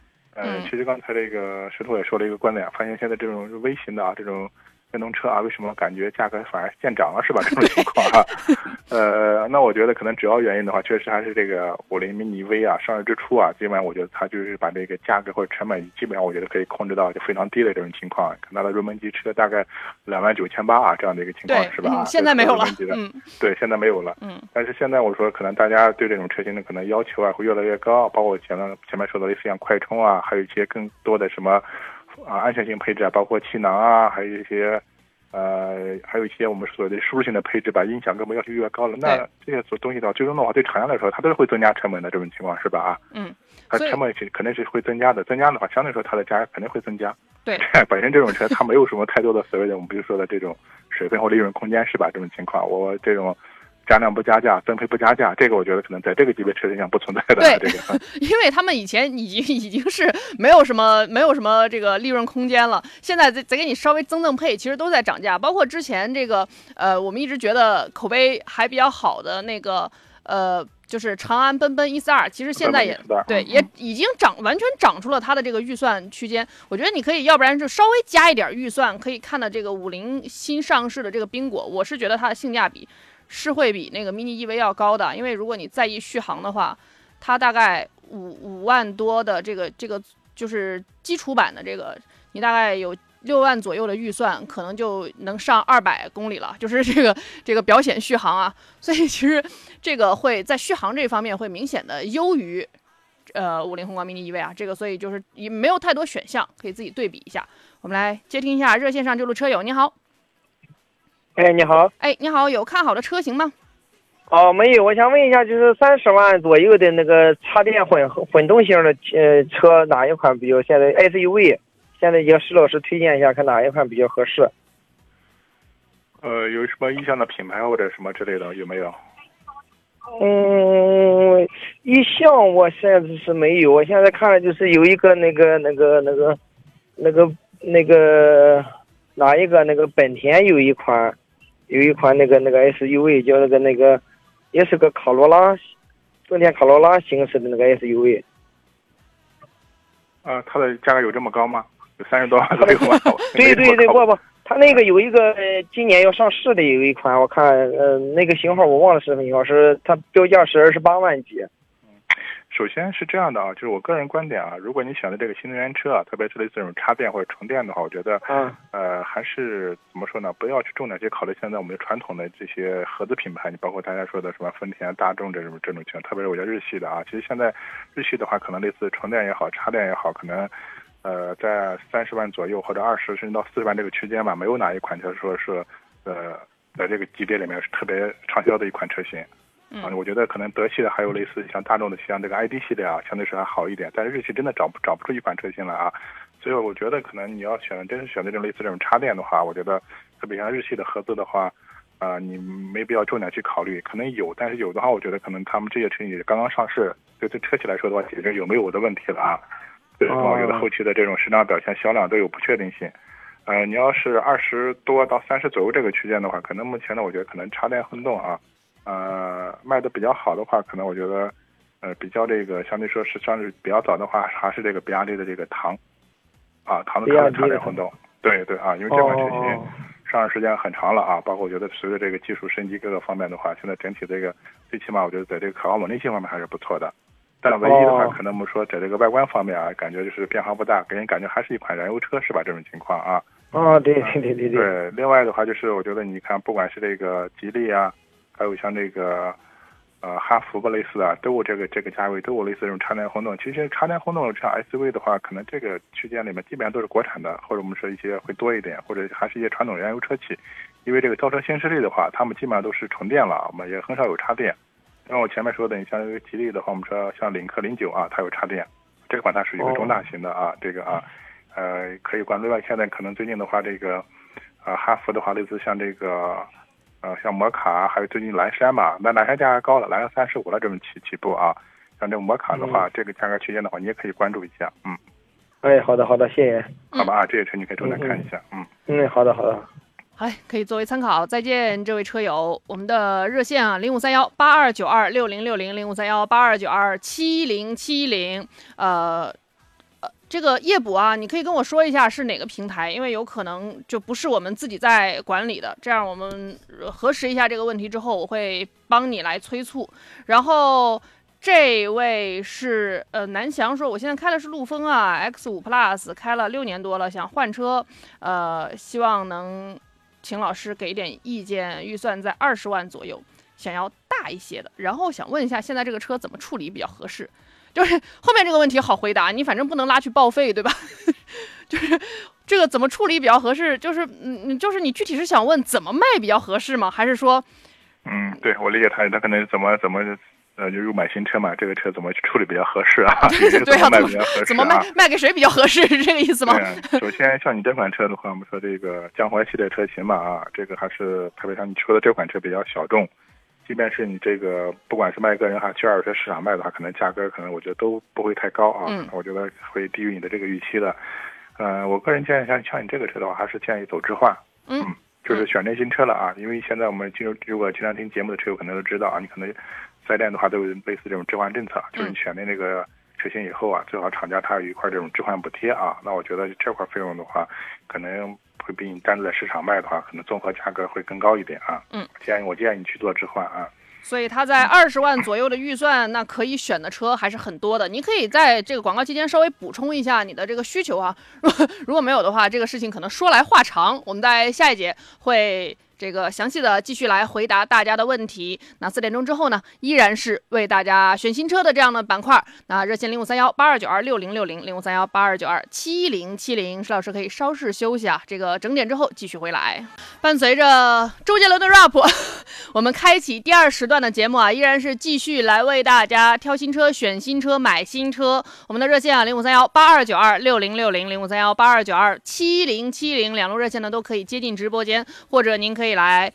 其实刚才这个石头也说了一个观点，发现现在这种微型的啊，这种电动车啊，为什么感觉价格反而见涨了，是吧？这种情况啊，那我觉得可能主要原因的话，确实还是这个5.0迷你 EV 啊，上市之初啊，基本上我觉得它就是把这个价格或者成本，基本上我觉得可以控制到就非常低的这种情况。看它的入门级车大概29800啊，这样的一个情况是吧？现在没有了。嗯，对，现在没有了。嗯，但是现在我说可能大家对这种车型的可能要求啊会越来越高，包括我前面说的类似像快充啊，还有一些更多的什么。啊，安全性配置啊，包括气囊啊，还有一些我们所谓的舒适性的配置吧，音响根本要求越高了。那这些东西到最终的话，对厂家来说，它都是会增加成本的这种情况，是吧？啊，嗯，它成本肯定是会增加的，增加的话，相对来说它的价格肯定会增加。对，本身这种车它没有什么太多的所谓的我们比如说的这种水分或利润空间，是吧？这种情况，我这种。加量不加价，增配不加价，这个我觉得可能在这个级别车型上不存在的。对，这个，因为他们以前已经是没有什么这个利润空间了，现在再给你稍微增配，其实都在涨价。包括之前这个我们一直觉得口碑还比较好的那个就是长安奔142，其实现在也对，也已经完全涨出了它的这个预算区间。我觉得你可以，要不然就稍微加一点预算，可以看到这个50新上市的这个缤果，我是觉得它的性价比。是会比那个 mini EV 要高的，因为如果你在意续航的话，它大概5万多的这个就是基础版的这个，你大概有6万左右的预算，可能就能上200公里了，就是这个表显续航啊，所以其实这个会在续航这方面会明显的优于50宏光 mini EV 啊，这个所以就是也没有太多选项，可以自己对比一下。我们来接听一下热线上这路车友，你好。哎，你好。哎，你好，有看好的车型吗？哦，没有，我想问一下，就是30万左右的那个插电混动型的车，哪一款比较现在 SUV？ 现在也石老师推荐一下，看哪一款比较合适。有什么意向的品牌或者什么之类的有没有？嗯，意向我现在是没有，我现在看了就是有一个本田有一款那个 SUV 叫那个也是个卡罗拉，丰田卡罗拉形式的那个 SUV。啊，它的价格有这么高吗？有30多万左右吗？对，不，它那个有一个今年要上市的有一款，我看那个型号我忘了是什么型号，是它标价是28万几。首先是这样的啊，就是我个人观点啊，如果你选择这个新能源车啊，特别是类似这种插电或者纯电的话，我觉得，还是怎么说呢？不要去重点去考虑现在我们的传统的这些合资品牌，你包括大家说的什么丰田、大众这种情况，特别是我觉得日系的啊，其实现在日系的话，可能类似纯电也好，插电也好，可能。在30万左右或者20甚至到40万这个区间吧，没有哪一款车说是，在这个级别里面是特别畅销的一款车型。啊，我觉得可能德系的还有类似像大众的像这个 ID 系列啊，相对是还好一点，但是日系真的找不出一款车型来啊。所以我觉得可能你要真是选择这种类似这种插电的话，我觉得特别像日系的合资的话，你没必要重点去考虑，可能有，但是有的话，我觉得可能他们这些车也刚刚上市，对车企来说的话，解决有没有我的问题了啊。对，我觉得后期的这种市场表现、销量都有不确定性。你要是20多到30左右这个区间的话，可能目前呢，我觉得可能插电混动啊，卖的比较好的话，可能我觉得，比较这个相对说是算是比较早的话，还是这个比亚迪的这个唐的插电混动。对啊，因为这款车型上市时间很长了啊，包括我觉得随着这个技术升级各个方面的话，现在整体这个最起码我觉得在这个可靠稳定性方面还是不错的。但唯一的话，可能我们说在这个外观方面啊，感觉就是变化不大，给人感觉还是一款燃油车，是吧？这种情况啊。对。对，另外的话就是，我觉得你看，不管是这个吉利啊，还有像这个哈弗吧类似的，都有这个价位，都有类似这种插电混动。其实插电混动像 SUV 的话，可能这个区间里面基本上都是国产的，或者我们说一些会多一点，或者还是一些传统燃油车企。因为这个造车新势力的话，他们基本上都是纯电了，我们也很少有插电。然后我前面说的，你像这个吉利的话，我们说像领克09啊，它有插电，这款它属于一个中大型的啊，这个啊，可以关注。另外，现在可能最近的话，这个哈弗的话，类似像这个像摩卡，还有最近蓝山嘛，那蓝山价格高了，蓝山35了，这么起步啊。像这个摩卡的话，这个价格区间的话，你也可以关注一下，嗯。哎，好的，谢谢。好吧啊，这些车你可以重点看一下，好的。哎，可以作为参考。再见，这位车友，我们的热线啊，0532826060，0532827070。这个业补啊，你可以跟我说一下是哪个平台，因为有可能就不是我们自己在管理的。这样我们核实一下这个问题之后，我会帮你来催促。然后。这位是南翔说，我现在开的是陆风啊 X5 Plus， 开了6年多了，想换车，希望能请老师给点意见，预算在20万左右，想要大一些的，然后想问一下现在这个车怎么处理比较合适？就是后面这个问题好回答，你反正不能拉去报废，对吧？就是这个怎么处理比较合适？就是你具体是想问怎么卖比较合适吗？还是说，对我理解他可能怎么。就入买新车嘛，这个车怎么去处理比较合适啊？对啊，怎么卖给谁比较合适？是这个意思吗？首先，像你这款车的话，我们说这个江淮系列车型嘛啊，这个还是特别像你说的这款车比较小众，即便是你这个不管是卖个人还是去二手车市场卖的话，可能价格可能我觉得都不会太高啊，我觉得会低于你的这个预期的。我个人建议像你这个车的话，还是建议走置换。就是选这新车了啊，因为现在我们如果经常听节目的车友可能都知道啊，你可能。4S店的话都有类似这种置换政策，就是你选的那个车型以后啊，最好厂家它有一块这种置换补贴啊。那我觉得这块费用的话，可能会比你单独在市场卖的话，可能综合价格会更高一点啊。我建议你去做置换啊。所以他在20万左右的预算，那可以选的车还是很多的。你可以在这个广告期间稍微补充一下你的这个需求啊。如果没有的话，这个事情可能说来话长，我们在下一节会。这个详细的继续来回答大家的问题。那4点钟之后呢，依然是为大家选新车的这样的板块。那热线053182926060，053182927070，石老师可以稍事休息啊，这个整点之后继续回来。伴随着周杰伦的 rap，我们开启第二时段的节目啊，依然是继续来为大家挑新车、选新车、买新车。我们的热线啊，0531-8292-6060、0531-8292-7070，两路热线呢都可以接近直播间，或者您可以来。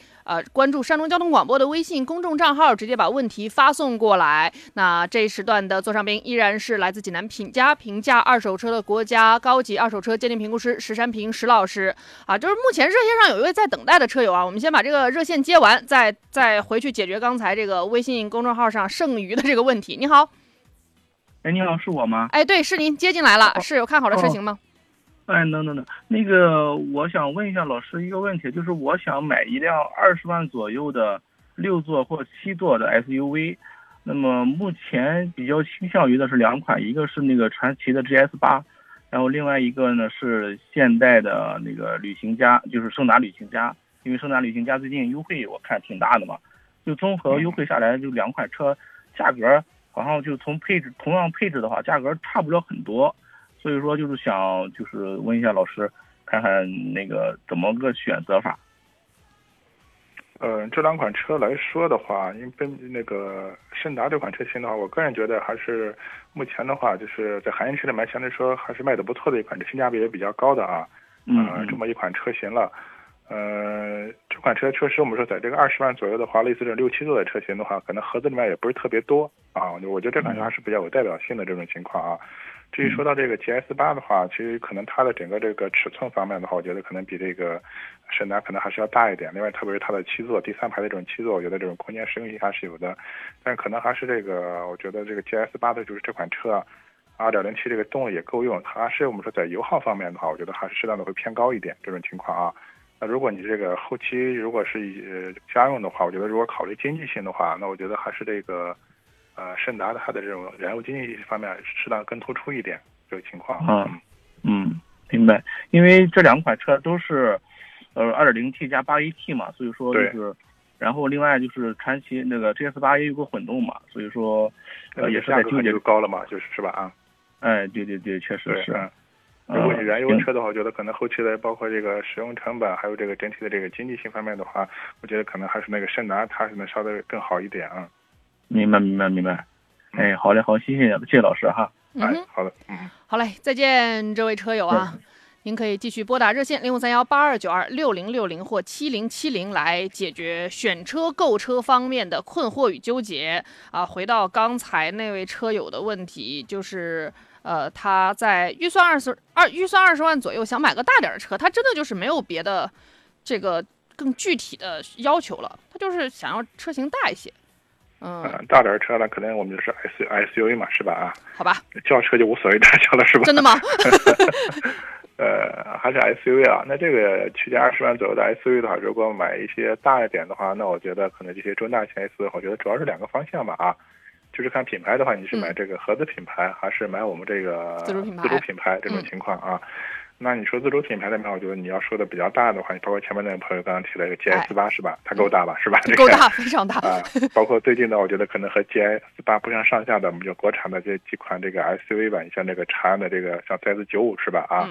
关注山东交通广播的微信公众账号，直接把问题发送过来。那这一时段的座上宾依然是来自济南品家评价二手车的国家高级二手车鉴定评估师石山平石老师啊，就是目前热线上有一位在等待的车友啊，我们先把这个热线接完，再回去解决刚才这个微信公众号上剩余的这个问题。你好，哎，你好，是我吗？哎，对，是您接进来了，是有看好的车型吗？哎，能，那个我想问一下老师一个问题，就是我想买一辆20万左右的6座或7座的 SUV， 那么目前比较倾向于的是两款，一个是那个传祺的 GS8， 然后另外一个呢是现代的那个旅行家，就是胜达旅行家，因为胜达旅行家最近优惠我看挺大的嘛，就综合优惠下来，就两款车价格好像就从配置同样配置的话，价格差不了很多。所以说就是想就是问一下老师，看看那个怎么个选择法。这两款车来说的话，因为跟那个胜达这款车型的话，我个人觉得还是目前的话，就是在韩系车里面相对说还是卖的不错的一款车，性价比也比较高的啊。这么一款车型了，这款车确实我们说在这个20万左右的话，类似这6、7座的车型的话，可能盒子里面也不是特别多啊。我觉得这款车还是比较有代表性的这种情况啊。至于说到这个 GS8 的话，其实可能它的整个这个尺寸方面的话，我觉得可能比这个胜达可能还是要大一点。另外，特别是它的7座，第3排的这种7座，我觉得这种空间实用性还是有的。但可能还是这个，我觉得这个 GS8 的就是这款车，2.0T 这个动力也够用。还是我们说在油耗方面的话，我觉得还是适当的会偏高一点这种情况啊。那如果你这个后期如果是家用的话，我觉得如果考虑经济性的话，那我觉得还是这个。胜达它的这种燃油经济方面适当更突出一点这个情况。明白。因为这两款车都是2.0T 加 8AT 嘛，所以说就是，然后另外就是传祺那个 GS8 也有个混动嘛，所以说也是在竞争就高了嘛，是吧啊？哎，对，确实是。如果你燃油车的话，我觉得可能后期的包括这个使用成本，还有这个整体的这个经济性方面的话，我觉得可能还是那个胜达它是能稍微更好一点啊。明白，哎，好嘞，好，谢谢老师哈，好的，好嘞，再见，这位车友啊，您可以继续拨打热线0531-8292-6060或7070来解决选车购车方面的困惑与纠结啊。回到刚才那位车友的问题，就是他在预算20万左右想买个大点的车，他真的就是没有别的这个更具体的要求了，他就是想要车型大一些。大点车呢，可能我们就是 SUV 嘛，是吧？啊，好吧，轿车就无所谓大小了，是吧？真的吗？还是 SUV 啊。那这个区间20万左右的 SUV 的话，如果买一些大一点的话，那我觉得可能这些中大型 SUV， 我觉得主要是两个方向吧啊，就是看品牌的话，你是买这个合资品牌，还是买我们这个自主品牌这种情况啊。那你说自主品牌里面，我觉得你要说的比较大的话，你包括前面那个朋友刚刚提了一个 GS8 是吧？它够大吧，是吧？够大，非常大啊！包括最近的，我觉得可能和 GS8 不相上下的，我们就国产的这几款这个 SUV 吧，你像这个长安的这个像ZS95是吧？啊，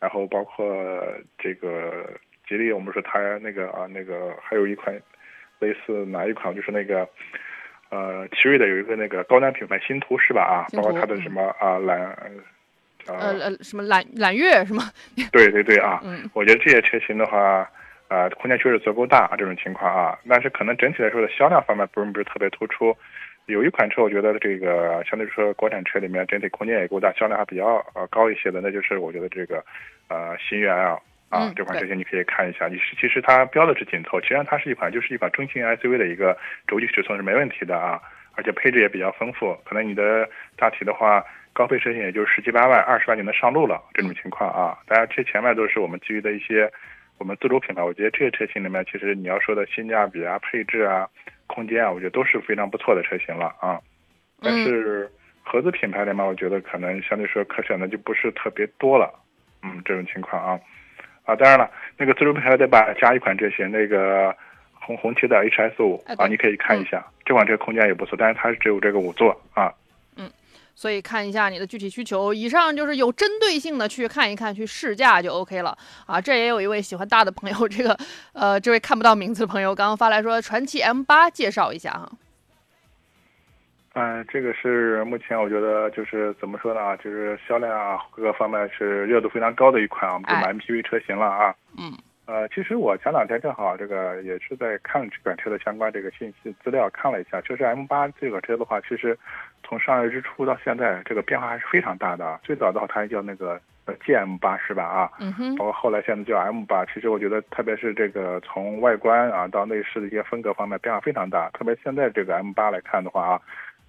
然后包括这个吉利，我们说它那个还有一款类似哪一款，就是那个。奇瑞的有一个那个高端品牌星途是吧啊，包括它的什么啊揽月是吗？对啊，我觉得这些车型的话，空间确实足够大这种情况啊，但是可能整体来说的销量方面不是特别突出。有一款车我觉得这个相对说国产车里面整体空间也够大，销量还比较高一些的，那就是我觉得这个星越 L。这款车型你可以看一下，其实它标的是紧凑，其实它是一款中型 SUV 的一个轴距尺寸是没问题的啊，而且配置也比较丰富，可能你的大体的话，高配车型也就是17、18万、20万就能上路了这种情况啊。当然，这前面都是我们基于的一些我们自主品牌，我觉得这些车型里面，其实你要说的性价比啊、配置啊、空间啊，我觉得都是非常不错的车型了啊。但是合资品牌里面，我觉得可能相对说可选的就不是特别多了，这种情况啊。当然了，那个自主品牌再加一款这些那个红旗的 HS5 啊，你可以看一下，这款车空间也不错，但是它只有这个5座啊。所以看一下你的具体需求，以上就是有针对性的去看一看、去试驾就 OK 了啊。这也有一位喜欢大的朋友，这位看不到名字的朋友刚刚发来说，传祺 M8 介绍一下哈。这个是目前我觉得就是怎么说呢啊，就是销量啊各个方面是热度非常高的一款我们这款 MPV 车型了啊。嗯。其实我前两天正好这个也是在看这款车的相关这个信息资料，看了一下，就是 M8 这款车的话，其实从上市之初到现在，这个变化还是非常大的。最早的话，它叫那个GM8是吧啊？嗯哼。包括后来现在叫 M8，其实我觉得特别是这个从外观啊到内饰的一些风格方面变化非常大，特别现在这个 M8 来看的话啊。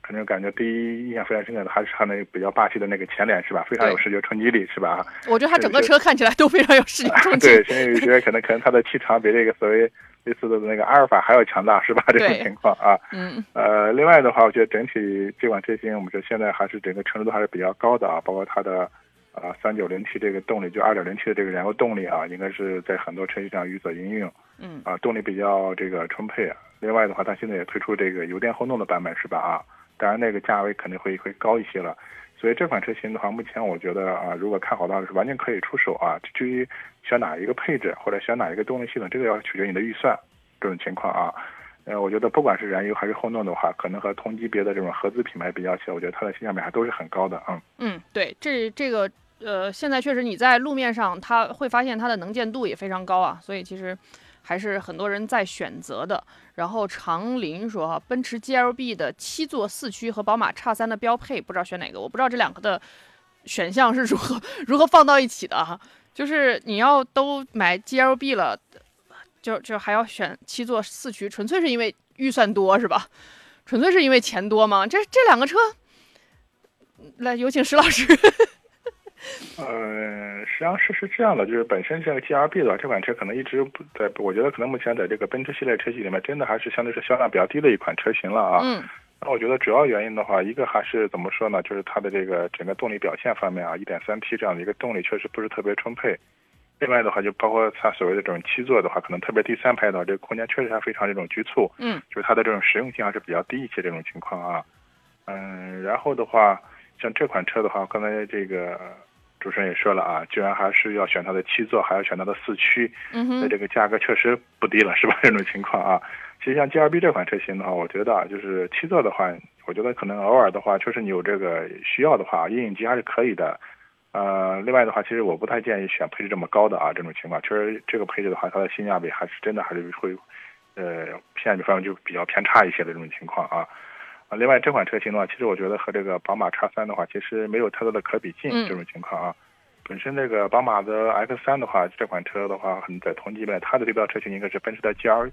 反正感觉第一印象非常深刻的还是它那比较霸气的那个前脸是吧？非常有视觉冲击力是吧？我觉得它整个车看起来都非常有视觉冲击力。对，现在有觉得可能它的气场比这个所谓类似的那个阿尔法还要强大是吧？这种情况啊。嗯。另外的话，我觉得整体这款车型，我们这现在还是整个成熟度还是比较高的啊，包括它的3.0T 这个动力，就 2.0T 的这个燃油动力啊，应该是在很多车型上予所应用。嗯。啊，动力比较这个充沛。另外的话，它现在也推出这个油电混动的版本是吧？啊。当然，那个价位肯定会高一些了，所以这款车型的话，目前我觉得啊，如果看好的话，是完全可以出手啊。至于选哪一个配置或者选哪一个动力系统，这个要取决你的预算这种情况啊。我觉得不管是燃油还是混动的话，可能和同级别的这种合资品牌比较起来，我觉得它的性价比还都是很高的啊。嗯，对，这个现在确实你在路面上，它会发现它的能见度也非常高啊，所以其实。还是很多人在选择的。然后长林说哈，奔驰 GLB 的7座4驱和宝马 X3 的标配，不知道选哪个。我不知道这两个的选项是如何放到一起的哈。就是你要都买 GLB 了，就还要选7座4驱，纯粹是因为预算多是吧？纯粹是因为钱多吗？这两个车，来有请石老师。实际上是这样的，就是本身这个 GLB 的话，这款车可能一直不在，我觉得可能目前在这个奔驰系列车系里面，真的还是相对是销量比较低的一款车型了啊。嗯。那我觉得主要原因的话，一个还是怎么说呢，就是它的这个整个动力表现方面啊 ，1.3T 这样的一个动力确实不是特别充沛。另外的话，就包括它所谓的这种7座的话，可能特别第三排的话，这个空间确实还非常这种局促。嗯。就是它的这种实用性还是比较低一些这种情况啊。然后的话，像这款车的话，刚才这个。主持人也说了啊，居然还是要选它的7座，还要选它的4驱，那这个价格确实不低了，是吧？这种情况啊，其实像 GLB 这款车型的话，我觉得啊，就是7座的话，我觉得可能偶尔的话，确实你有这个需要的话，应用级还是可以的。另外的话，其实我不太建议选配置这么高的啊，这种情况，确实这个配置的话，它的性价比还是真的还是会，性价比方面就比较偏差一些的这种情况啊。另外这款车型的话，其实我觉得和这个宝马 X3 的话，其实没有太多的可比性这种情况啊。本身这个宝马的 X3 的话，这款车的话，在同级别，它的对标车型应该是奔驰的 GLE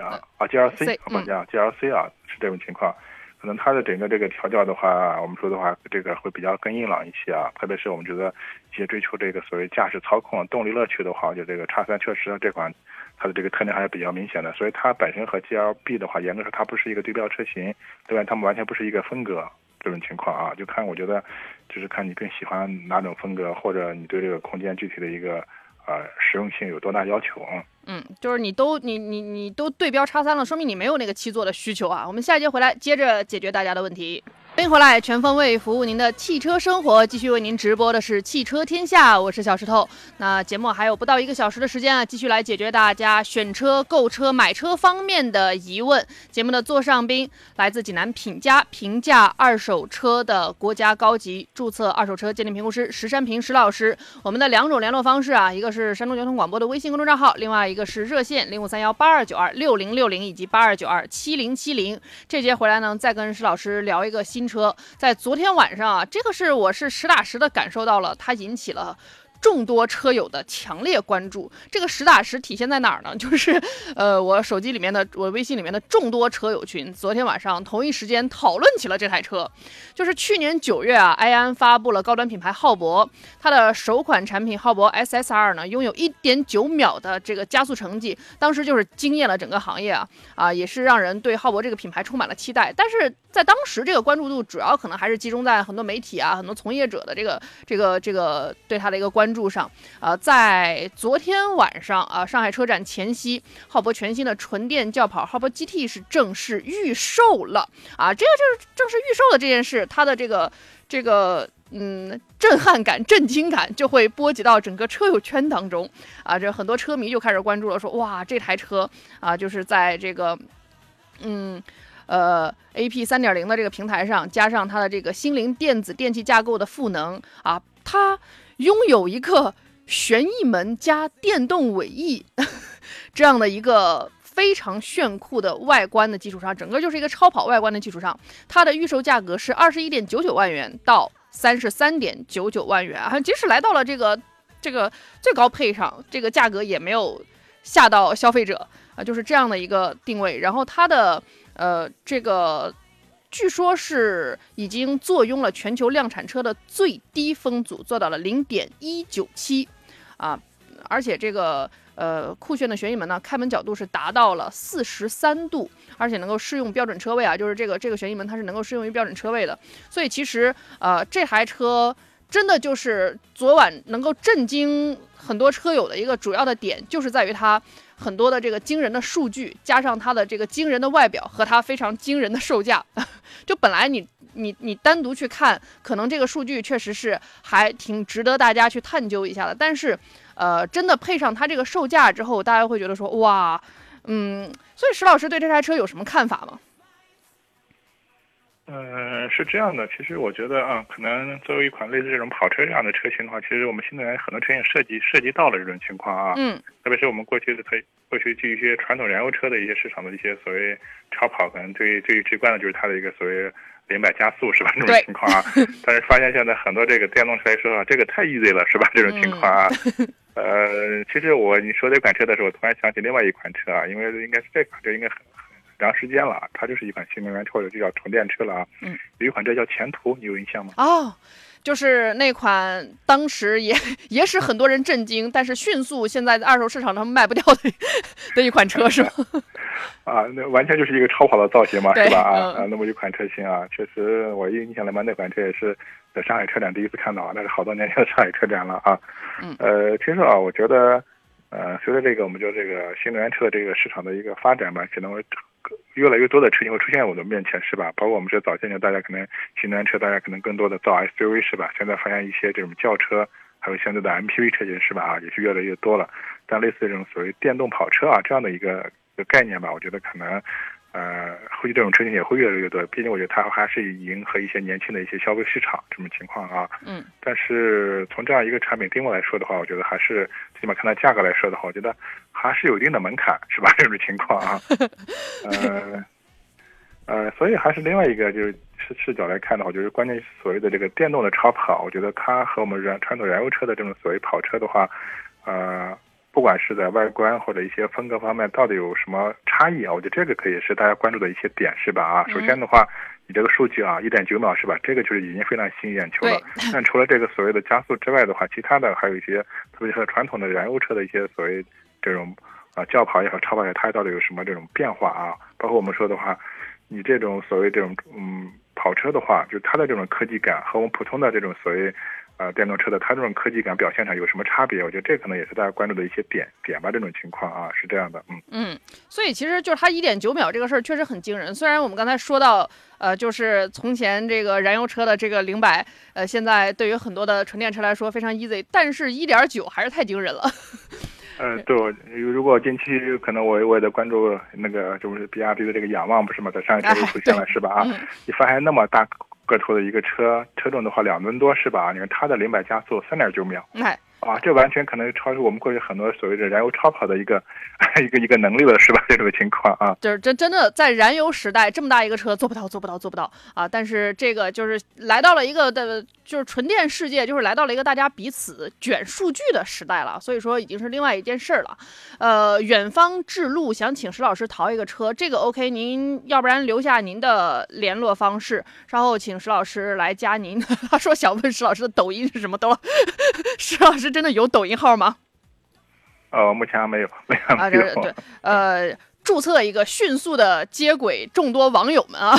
啊，GLC 好像 GLC 啊，是这种情况。可能它的整个这个调教的话，我们说的话，这个会比较更硬朗一些啊。特别是我们觉得一些追求这个所谓驾驶操控、动力乐趣的话，就这个 X3 确实这款。它的这个特点还是比较明显的，所以它本身和 GLB 的话，严格说它不是一个对标车型，对吧？它们完全不是一个风格这种情况啊，就看我觉得，就是看你更喜欢哪种风格，或者你对这个空间具体的一个实用性有多大要求啊。嗯，就是你都对标 X3 了，说明你没有那个7座的需求啊。我们下一节回来接着解决大家的问题。欢迎回来，全方位服务您的汽车生活。继续为您直播的是汽车天下，我是小石头。那节目还有不到1个小时的时间啊，继续来解决大家选车、购车、买车方面的疑问。节目的座上宾来自济南品家，评价二手车的国家高级注册二手车鉴定评估师石山平石老师。我们的2种联络方式啊，一个是山东交通广播的微信公众账号，另外一个是热线053182926060以及82927070。这节回来呢，再跟石老师聊一个新。车在昨天晚上啊，这个是我是实打实的感受到了，它引起了众多车友的强烈关注。这个实打实体现在哪儿呢？就是我手机里面的我微信里面的众多车友群，昨天晚上同一时间讨论起了这台车。就是去年9月啊，埃安发布了高端品牌浩博，它的首款产品浩博 SSR 呢，拥有1.9秒的这个加速成绩，当时就是惊艳了整个行业啊，也是让人对浩博这个品牌充满了期待。但是在当时，这个关注度主要可能还是集中在很多媒体啊、很多从业者的这个对它的一个关注。关注上。在昨天晚上啊，上海车展前夕，浩博全新的纯电轿跑浩博 GT 是正式预售了啊！这个就是正式预售的这件事，它的这个。震撼感、震惊感就会波及到整个车友圈当中啊，这很多车迷就开始关注了，说哇，这台车啊，就是在这个AP3.0 的这个平台上，加上它的这个新零电子电气架构的赋能啊，它拥有一个旋翼门加电动尾翼这样的一个。非常炫酷的外观的基础上，整个就是一个超跑外观的基础上，它的预售价格是21.99万元到33.99万元啊，即使来到了这个最高配上，这个价格也没有吓到消费者啊，就是这样的一个定位。然后它的这个据说是已经坐拥了全球量产车的最低风阻，做到了0.197啊，而且这个。酷炫的旋翼门呢，开门角度是达到了43度，而且能够适用标准车位啊，就是这个旋翼门它是能够适用于标准车位的，所以其实这台车真的就是昨晚能够震惊很多车友的一个主要的点，就是在于它很多的这个惊人的数据，加上它的这个惊人的外表和它非常惊人的售价，就本来你单独去看，可能这个数据确实是还挺值得大家去探究一下的，但是。真的配上它这个售价之后，大家会觉得说哇，所以石老师对这台车有什么看法吗？是这样的，其实我觉得啊，可能作为一款类似这种跑车这样的车型的话，其实我们现在很多车型涉及到了这种情况啊，特别是我们过去对一些传统燃油车的一些市场的一些所谓超跑，可能最直观的就是它的一个所谓。0-100加速是吧？这种情况啊，但是发现现在很多这个电动车来说啊，这个太 easy 了是吧？这种情况啊，其实你说这款车的时候，我突然想起另外一款车啊，因为应该是这款车应该很长时间了，它就是一款新能源车，就叫纯电车了啊。有一款车叫前途，你有印象吗？哦，就是那款当时也使很多人震惊，但是迅速现在二手市场上卖不掉的一款车是吧？啊，那完全就是一个超跑的造型嘛，是吧？啊，那么一款车型啊，确实我印象里面那款车也是在上海车展第一次看到啊，那是好多年前的上海车展了啊。其实啊，我觉得，随着这个我们就这个新能源车的这个市场的一个发展吧，可能越来越多的车型会出现在我们面前，是吧？包括我们这早些年大家可能新能源车，大家可能更多的造 SUV 是吧？现在发现一些这种轿车。还有现在的 MPV 车型是吧？啊，也是越来越多了。但类似这种所谓电动跑车啊，这样的一个概念吧，我觉得可能，后续这种车型也会越来越多。毕竟我觉得它还是迎合一些年轻的一些消费市场这种情况啊。但是从这样一个产品定位来说的话，我觉得还是最起码看它价格来说的话，我觉得还是有一定的门槛，是吧？这种情况啊。所以还是另外一个就是视角来看的话，就是关键所谓的这个电动的超跑，我觉得它和我们传统燃油车的这种所谓跑车的话，不管是在外观或者一些风格方面，到底有什么差异啊？我觉得这个可以是大家关注的一些点，是吧？啊，首先的话，你这个数据啊，1.9秒是吧？这个就是已经非常吸引眼球了。但除了这个所谓的加速之外的话，其他的还有一些，特别是传统的燃油车的一些所谓这种轿跑也好、超跑也好，它到底有什么这种变化啊？包括我们说的话。你这种所谓这种跑车的话，就它的这种科技感和我们普通的这种所谓电动车的它这种科技感表现上有什么差别？我觉得这可能也是大家关注的一些点吧，这种情况啊是这样的，所以其实就是它1.9秒这个事儿确实很惊人。虽然我们刚才说到就是从前这个燃油车的这个0-100，现在对于很多的纯电车来说非常 easy， 但是1.9还是太惊人了。对，如果近期可能我也在关注那个就是比亚迪的这个仰望不是吗？在上一周出现了是吧？啊，你发现那么大个头的一个车重的话2吨多是吧？你看它的0-100加速3.9秒，啊，这完全可能超出我们过去很多所谓的燃油超跑的一个能力了是吧？这种情况啊，就是真的在燃油时代这么大一个车做不到啊！但是这个就是来到了一个的。就是纯电世界，就是来到了一个大家彼此卷数据的时代了，所以说已经是另外一件事儿了。远方智路想请石老师淘一个车，这个 OK， 您要不然留下您的联络方式，稍后请石老师来加您。他说想问石老师的抖音是什么都，石老师真的有抖音号吗？目前没有。对，注册一个迅速的接轨众多网友们啊，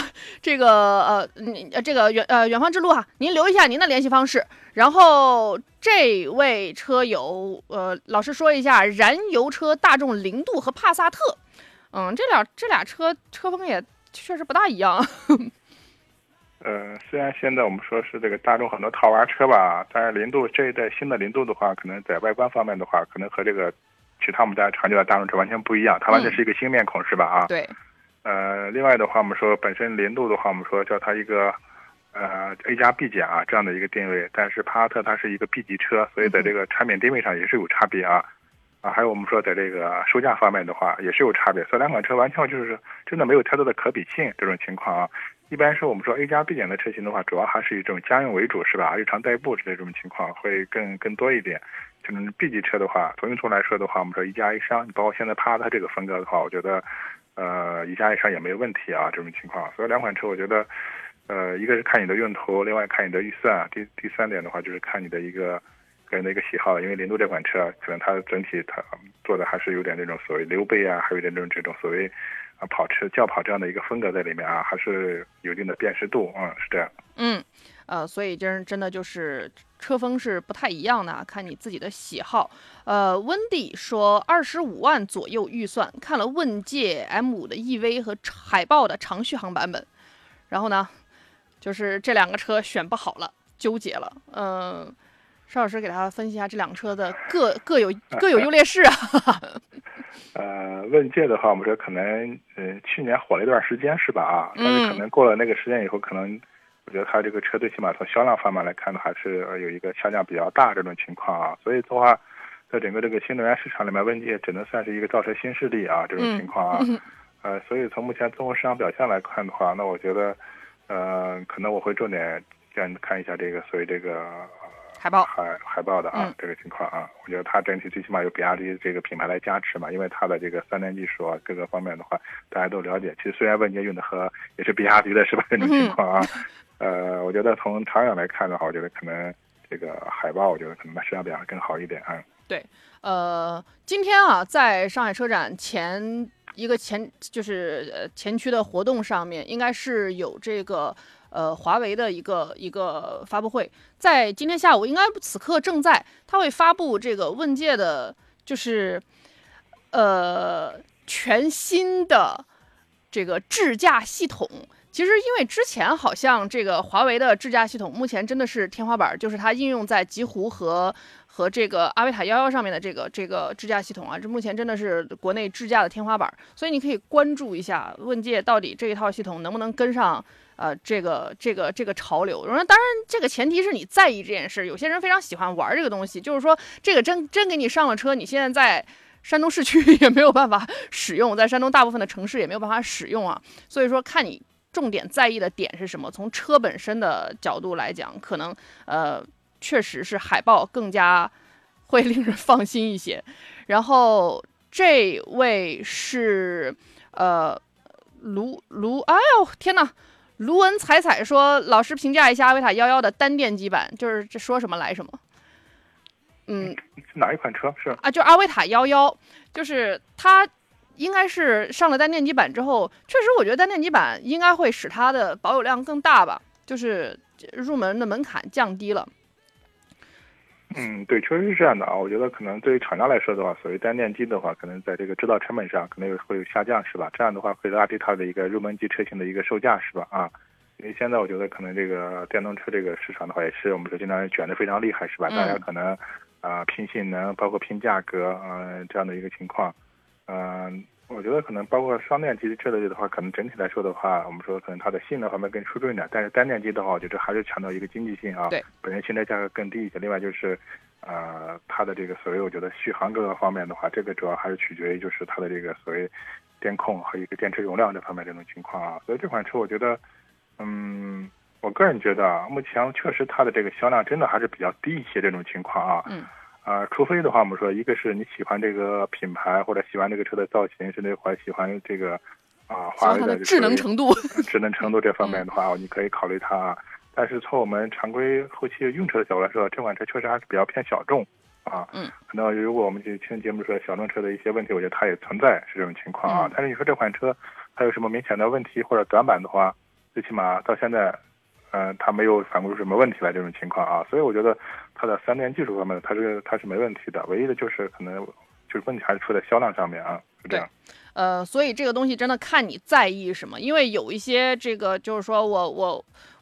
远方之路哈，您留一下您的联系方式。然后这位车友，老师说一下燃油车大众零度和帕萨特，这俩车风也确实不大一样。虽然现在我们说是这个大众很多套娃车吧，但是零度这一代新的零度的话，可能在外观方面的话，可能和这个其他我们大家常见的大众车完全不一样，它完全是一个新面孔，是吧？啊，对。另外的话，我们说本身零度的话，我们说叫它一个A 加 B 减啊这样的一个定位，但是帕萨特它是一个 B 级车，所以在这个产品定位上也是有差别啊。啊，还有我们说在这个售价方面的话也是有差别，所以两款车完全就是真的没有太多的可比性这种情况啊。一般是我们说 A 加 B 减的车型的话，主要还是以这种家用为主，是吧？日常代步之类这种情况会更多一点。这种 B 级车的话，从用途来说的话，我们说一加一商，包括现在帕萨特这个风格的话，我觉得一加一商也没有问题啊，这种情况。所以两款车我觉得一个是看你的用途，另外看你的预算，第三点的话就是看你的一个个人的一个喜好，因为零度这款车可能它整体它做的还是有点那种所谓溜背啊，还有点这种所谓跑车、轿跑这样的一个风格在里面啊，还是有一定的辨识度，是这样。所以真的就是车风是不太一样的，看你自己的喜好。温迪说25万左右预算，看了问界 M5 的 EV 和海豹的长续航版本，然后呢，就是这两个车选不好了，纠结了。邵老师给大家分析一下这两车的各有优劣势啊。问界的话，我们说可能去年火了一段时间是吧啊？但是可能过了那个时间以后，可能我觉得它这个车最起码从销量方面来看的还是有一个下降比较大这种情况啊。所以的话，在整个这个新能源市场里面，问界只能算是一个造车新势力啊这种情况啊。所以从目前综合市场表现来看的话，那我觉得可能我会重点看一下这个所谓这个。海豹的啊，这个情况啊，我觉得它整体最起码有比亚迪这个品牌来加持嘛，因为它的这个三电技术啊，各个方面的话大家都了解。其实虽然问界用的和也是比亚迪的是吧，这种情况啊，我觉得从长远来看的话，我觉得可能这个海豹，我觉得可能它市场表现更好一点啊。对，今天啊，在上海车展前驱的活动上面，应该是有这个。华为的一个发布会，在今天下午，应该此刻正在，他会发布这个问界的，就是全新的这个智驾系统。其实，因为之前好像这个华为的智驾系统，目前真的是天花板，就是它应用在极狐和这个阿维塔11上面的这个智驾系统啊，这目前真的是国内智驾的天花板。所以你可以关注一下问界到底这一套系统能不能跟上。这个潮流，当然这个前提是你在意这件事。有些人非常喜欢玩这个东西，就是说这个真给你上了车，你现在在山东市区也没有办法使用，在山东大部分的城市也没有办法使用啊。所以说，看你重点在意的点是什么。从车本身的角度来讲，可能确实是海豹更加会令人放心一些。然后这位是哎呦天哪！卢文彩彩说：“老师评价一下阿维塔11的单电机版，就是这说什么来什么。”哪一款车是啊？就阿维塔11，就是它应该是上了单电机版之后，确实我觉得单电机版应该会使它的保有量更大吧，就是入门的门槛降低了。对，确实是这样的啊。我觉得可能对于厂家来说的话，所谓单电机的话，可能在这个制造成本上可能会有下降，是吧？这样的话会拉低它的一个入门级车型的一个售价，是吧？啊，因为现在我觉得可能这个电动车这个市场的话，也是我们说经常卷得非常厉害，是吧？大家可能拼性能，包括拼价格，这样的一个情况。我觉得可能包括双电机这类的话，可能整体来说的话，我们说可能它的性能方面更出众一点，但是单电机的话，我觉得还是强调一个经济性啊，对，本身性能价格更低一些。另外就是，它的这个所谓我觉得续航各个方面的话，这个主要还是取决于就是它的这个所谓电控和一个电池容量这方面这种情况啊。所以这款车我觉得，我个人觉得啊，目前确实它的这个销量真的还是比较低一些这种情况啊。除非的话，我们说，一个是你喜欢这个品牌，或者喜欢这个车的造型，甚至或喜欢这个华为的智能程度这方面的话，你可以考虑它。但是从我们常规后期用车的角度来说，这款车确实还是比较偏小众。啊，嗯，那如果我们去听节目说小众车的一些问题，我觉得它也存在是这种情况啊。但是你说这款车它有什么明显的问题或者短板的话，最起码到现在，它没有反映出什么问题来这种情况啊。所以我觉得它的3电技术方面它是没问题的，唯一的就是可能就是问题还是出在销量上面啊，是这样。所以这个东西真的看你在意什么，因为有一些这个就是说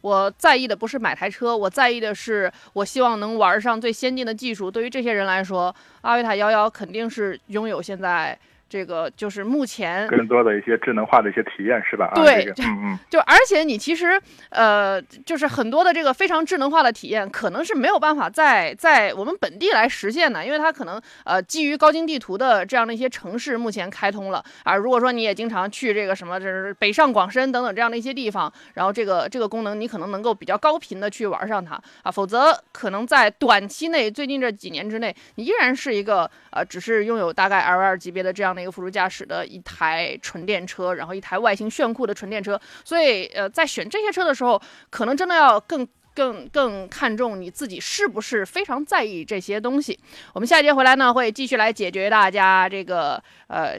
我在意的不是买台车，我在意的是我希望能玩上最先进的技术。对于这些人来说，阿维塔11肯定是拥有现在这个就是目前更多的一些智能化的一些体验，是吧？对，就而且你其实就是很多的这个非常智能化的体验，可能是没有办法在我们本地来实现的，因为它可能基于高精地图的这样的一些城市目前开通了啊。如果说你也经常去这个什么，就是北上广深等等这样的一些地方，然后这个功能你可能能够比较高频的去玩上它啊，否则可能在短期内，最近这几年之内，你依然是一个只是拥有大概 L2 级别的这样。那个辅助驾驶的一台纯电车，然后一台外形炫酷的纯电车，所以在选这些车的时候，可能真的要更看重你自己是不是非常在意这些东西。我们下一节回来呢，会继续来解决大家这个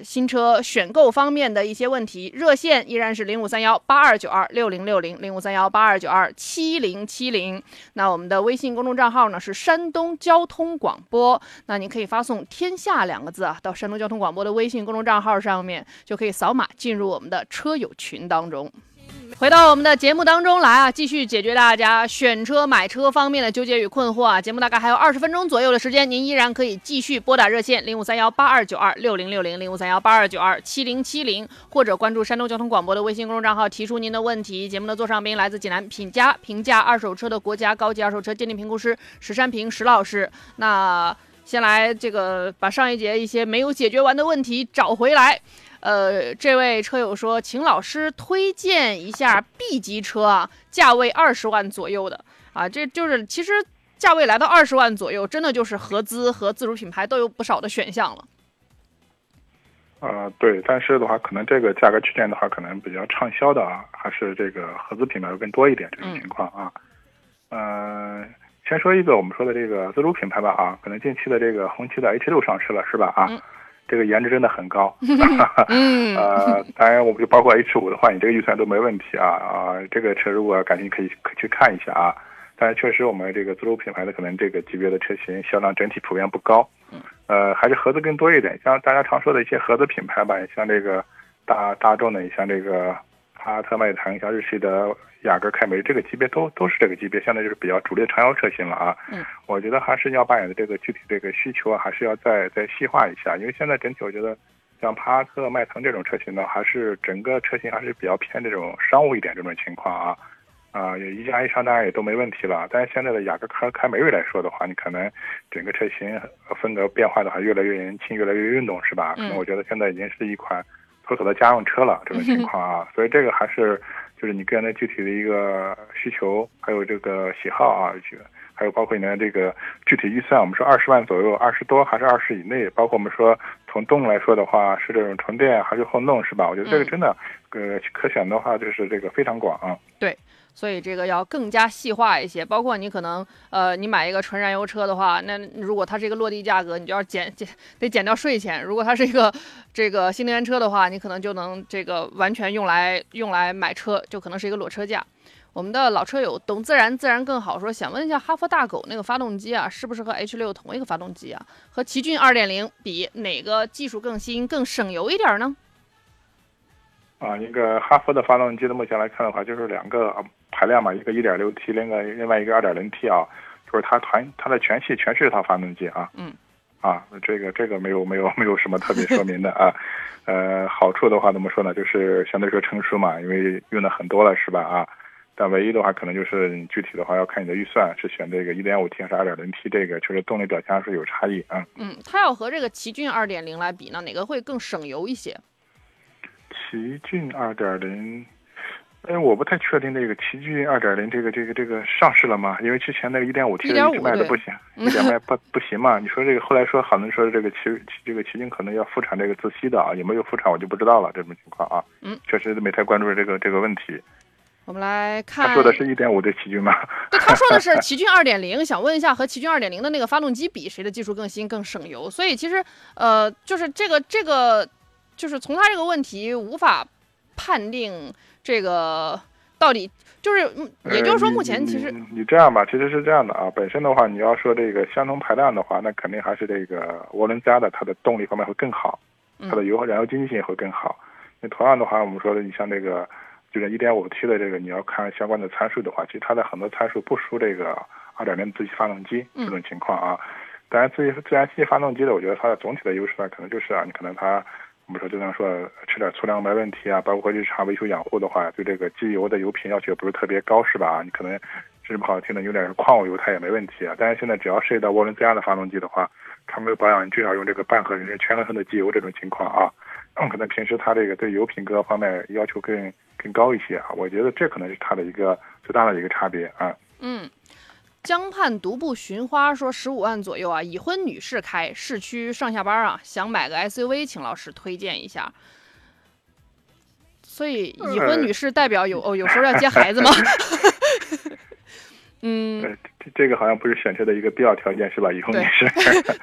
新车选购方面的一些问题。热线依然是053182926060 053182927070。那我们的微信公众账号呢是山东交通广播，那您可以发送“天下”2个字啊，到山东交通广播的微信公众账号上面，就可以扫码进入我们的车友群当中。回到我们的节目当中来啊，继续解决大家选车买车方面的纠结与困惑啊。节目大概还有20分钟左右的时间，您依然可以继续拨打热线053182926060 053182927070，或者关注山东交通广播的微信公众账号，提出您的问题。节目的座上宾来自济南品家评价二手车的国家高级二手车鉴定评估师石山平石老师。那先来这个把上一节一些没有解决完的问题找回来。这位车友说，请老师推荐一下 B 级车啊，价位20万左右的啊，这就是其实价位来到20万左右，真的就是合资和自主品牌都有不少的选项了。对，但是的话，可能这个价格区间的话，可能比较畅销的啊，还是这个合资品牌更多一点这种情况啊。先说一个我们说的这个自主品牌吧啊，可能近期的这个红旗的 H6 上市了，是吧啊？这个颜值真的很高，当然我们就包括 H5 的话，你这个预算都没问题啊，这个车如果感兴趣可以去看一下啊。但是确实我们这个自主品牌的可能这个级别的车型销量整体普遍不高，还是合资更多一点。像大家常说的一些合资品牌吧，像这个大众的，像这个哈特迈腾，像日系的雅阁、凯美瑞，这个级别都是这个级别，现在就是比较主力的长腰车型了啊。我觉得还是要把你的这个具体这个需求啊，还是要再细化一下，因为现在整体我觉得像帕萨特、迈腾这种车型呢，还是整个车型还是比较偏这种商务一点这种情况啊。一加一上当然也都没问题了，但是现在的雅阁和凯美瑞来说的话，你可能整个车型风格变化的话越来越年轻，越来越运动，是吧？可能我觉得现在已经是一款妥妥的家用车了这种情况啊。所以这个还是就是你个人的具体的一个需求，还有这个喜好啊，还有包括你的这个具体预算，我们说20万左右，20多还是20以内，包括我们说从动力来说的话，是这种纯电还是混动，是吧？我觉得这个真的可选的话就是这个非常广啊。对，所以这个要更加细化一些，包括你可能你买一个纯燃油车的话，那如果它是一个落地价格，你就要得减掉税钱；如果它是一个这个新能源车的话，你可能就能这个完全用来买车，就可能是一个裸车价。我们的老车友懂自然更好说，想问一下哈佛大狗那个发动机啊，是不是和 H6 同一个发动机啊？和奇骏 2.0 比，哪个技术更新更省油一点呢？一个哈佛的发动机的目前来看的话，就是2个排量嘛，一个 1.6T， 另外一个 2.0T 啊，就是它的全系全是一套发动机啊。这个没有什么特别说明的啊。好处的话怎么说呢，就是相对说成熟嘛，因为用的很多了，是吧啊？但唯一的话可能就是你具体的话要看你的预算是选这个 1.5T 还是 2.0T， 这个就是动力表现还是有差异啊。它要和这个奇骏 2.0 来比呢，哪个会更省油一些？奇骏 2.0， 我不太确定这个奇骏 2.0 这个上市了吗？因为之前那个 1.5T 的一直卖的不行，1.5不行嘛。你说这个后来说好像说这个奇骏可能要复产这个自吸的啊，有没有复产我就不知道了这种情况啊。确实没太关注这个问题。我们来看，他说的是 1.5 的奇骏吗？对，他说的是奇骏 2.0， 想问一下和奇骏 2.0 的那个发动机比，谁的技术更新更省油？所以其实就是这个就是从他这个问题无法判定这个到底就是，也就是说目前其实你这样吧，其实是这样的啊，本身的话你要说这个相同排量的话，那肯定还是这个涡轮增压的，它的动力方面会更好，它的油和燃油经济性也会更好。那同样的话，我们说的你像这个。就是 1.5T 的这个，你要看相关的参数的话，其实它的很多参数不输这个 2.0 自吸发动机这种情况啊。当然，自然吸发动机的，我觉得它的总体的优势呢，可能就是啊，你可能它我们说就像说吃点粗粮没问题啊，包括日常维修养护的话，对这个机油的油品要求不是特别高，是吧？你可能甚至不好听的有点矿物油它也没问题啊。但是现在只要涉及到涡轮增压的发动机的话，它没有保养，你至少用这个半合成甚至全合成的机油这种情况啊。可能平时它这个对油品各个方面要求更高一些啊，我觉得这可能是它的一个最大的一个差别啊。嗯，江畔独步寻花说15万左右啊，已婚女士开市区上下班啊，想买个 SUV， 请老师推荐一下。所以已婚女士代表有时候要接孩子吗？嗯，这个好像不是选车的一个必要条件是吧？以后也是。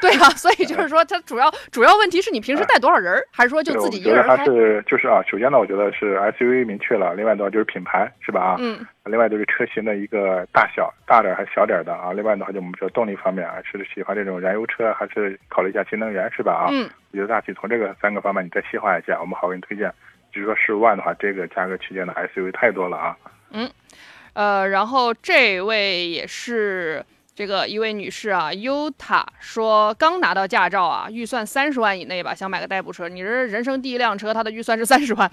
对啊，所以就是说，它主要问题是你平时带多少人，还是说就自己一个人开？我觉得还是就是啊，首先呢，我觉得是 SUV 明确了，另外的话就是品牌是吧？啊，嗯。另外就是车型的一个大小，大点还是小点的啊？另外的话就我们说动力方面啊，是喜欢这种燃油车，还是考虑一下新能源是吧？啊，嗯。我觉得大体从这个三个方面你再细化一下，我们好给你推荐。比如说15万的话，这个价格区间的 SUV 太多了啊。嗯。然后这位也是这个一位女士啊，优塔说刚拿到驾照啊，预算30万以内吧，想买个代步车。你是人生第一辆车，她的预算是30万，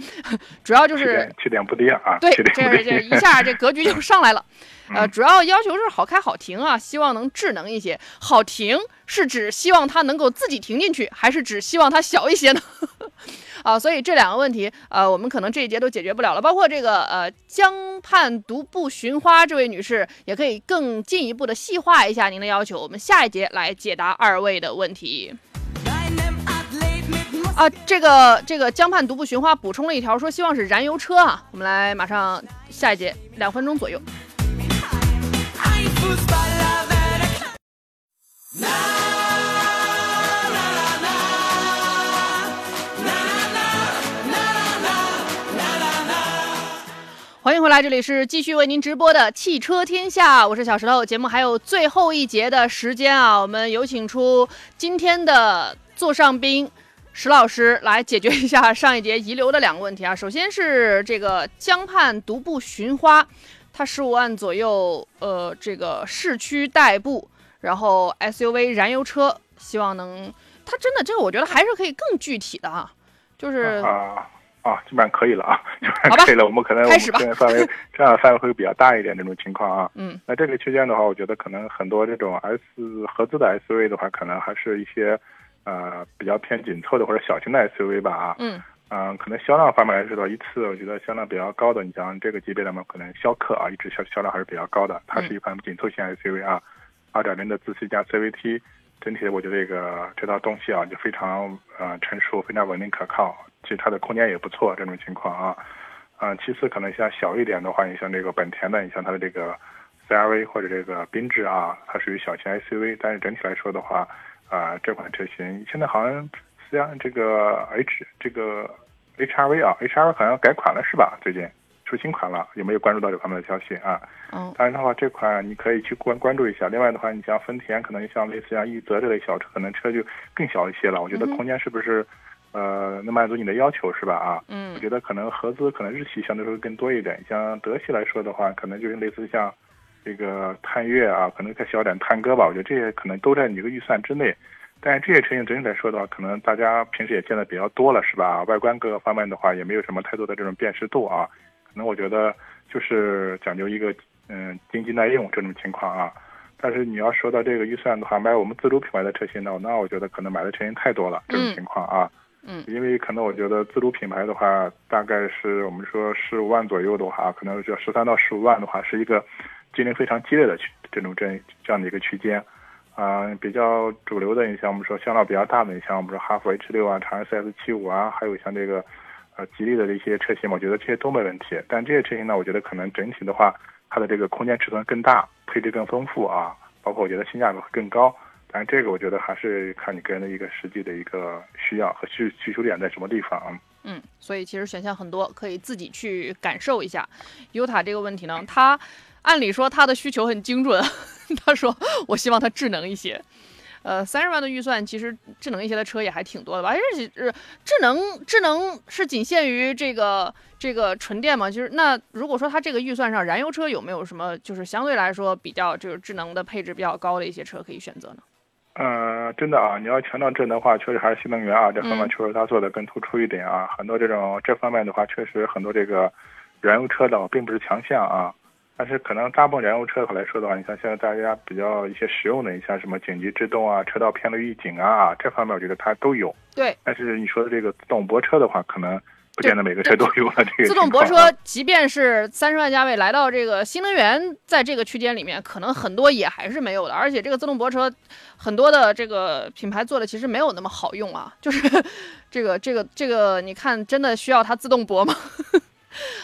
主要就是起点不低啊。对，这一下这格局就上来了。主要要求是好开好停啊，希望能智能一些。好停是指希望它能够自己停进去，还是指希望它小一些呢？啊，所以这两个问题，我们可能这一节都解决不了了。包括这个江畔独步寻花这位女士，也可以更进一步的细化一下您的要求。我们下一节来解答二位的问题。啊，这个江畔独步寻花补充了一条，说希望是燃油车啊。我们来马上下一节，2分钟左右。欢迎回来，这里是继续为您直播的汽车天下，我是小石头。节目还有最后一节的时间啊，我们有请出今天的座上宾石老师来解决一下上一节遗留的两个问题啊。首先是这个江畔独步寻花，他15万左右，这个市区代步，然后 SUV 燃油车，希望能，他真的这个我觉得还是可以更具体的啊，就是。基本上可以了啊，基本上可以了。我们范围会比较大一点这种情况啊。嗯，那这个区间的话，我觉得可能很多这种合资的 SUV 的话，可能还是一些比较偏紧凑的或者小型的 SUV 吧啊。嗯。可能销量方面来说的话，一次我觉得销量比较高的，你像这个级别的嘛，可能逍客啊，一直销量还是比较高的，它是一款紧凑型 SUV 啊，2.0 的自吸加 CVT， 整体我觉得这套东西啊就非常成熟，非常稳定可靠。其实它的空间也不错，这种情况啊，其次可能像小一点的话，你像这个本田的，你像它的这个 CR V 或者这个缤智啊，它属于小型 SUV， 但是整体来说的话，这款车型现在好像像这个 HR V 啊 ，HR V 好像改款了是吧？最近出新款了，有没有关注到这方面的消息啊？当然的话，这款你可以去关注一下。另外的话，你像丰田，可能像类似像奕泽这类小车，可能车就更小一些了。我觉得空间是不是？能满足你的要求是吧？啊，嗯，我觉得可能合资可能日系相对会更多一点，像德系来说的话，可能就是类似像这个探岳啊，可能再小点探歌吧，我觉得这些可能都在你这个预算之内。但是这些车型整体来说的话，可能大家平时也见的比较多了是吧？外观各个方面的话，也没有什么太多的这种辨识度啊。可能我觉得就是讲究一个经济耐用这种情况啊。但是你要说到这个预算的话，买我们自主品牌的车型呢，那我觉得可能买的车型太多了这种情况啊。因为可能我觉得自主品牌的话，大概是我们说15万左右的话，可能就13到15万的话，是一个竞争非常激烈的这样的一个区间。比较主流的，你像我们说销量比较大的，你像我们说哈弗 H6 啊，长安CS75啊，还有像这个吉利的这些车型，我觉得这些都没问题。但这些车型呢，我觉得可能整体的话，它的这个空间尺寸更大，配置更丰富啊，包括我觉得性价比会更高。但这个我觉得还是看你个人的一个实际的一个需要和需求点在什么地方啊。嗯，所以其实选项很多，可以自己去感受一下。尤塔这个问题呢，他按理说他的需求很精准，他说我希望它智能一些。30万的预算，其实智能一些的车也还挺多的吧？而且智能是仅限于这个纯电嘛？就是那如果说它这个预算上，燃油车有没有什么就是相对来说比较就是智能的配置比较高的一些车可以选择呢？真的啊，你要强调智能的话，确实还是新能源啊，这方面确实它做的更突出一点啊。很多这方面的话，确实很多这个燃油车的并不是强项啊。但是可能大部分燃油车来说的话，你像现在大家比较一些实用的，你像什么紧急制动啊、车道偏离预警啊这方面，我觉得它都有。对。但是你说的这个自动泊车的话，可能不见得每个车都有了这个。自动泊车，即便是30万价位来到这个新能源在这个区间里面，可能很多也还是没有的。而且这个自动泊车，很多的这个品牌做的其实没有那么好用啊。就是这个，你看真的需要它自动泊吗？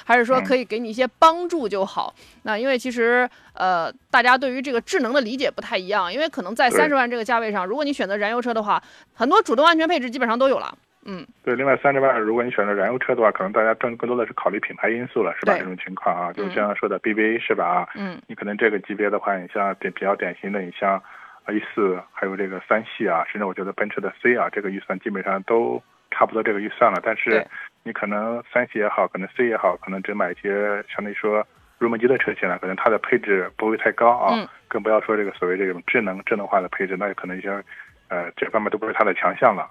还是说可以给你一些帮助就好。那因为其实大家对于这个智能的理解不太一样，因为可能在30万这个价位上，如果你选择燃油车的话，很多主动安全配置基本上都有了。嗯，对。另外30万，如果你选择燃油车的话，可能大家更多的是考虑品牌因素了，是吧？这种情况啊，就是像说的 BBA 是吧？嗯，你可能这个级别的话，你像比较典型的，你像 E4， 还有这个3系啊，甚至我觉得奔驰的 C 啊，这个预算基本上都差不多这个预算了，但是你可能3系也好，可能 C 也好，可能只买一些相对说入门级的车型了，可能它的配置不会太高啊，更不要说这个所谓这种智能化的配置，那可能一些这方面都不是它的强项了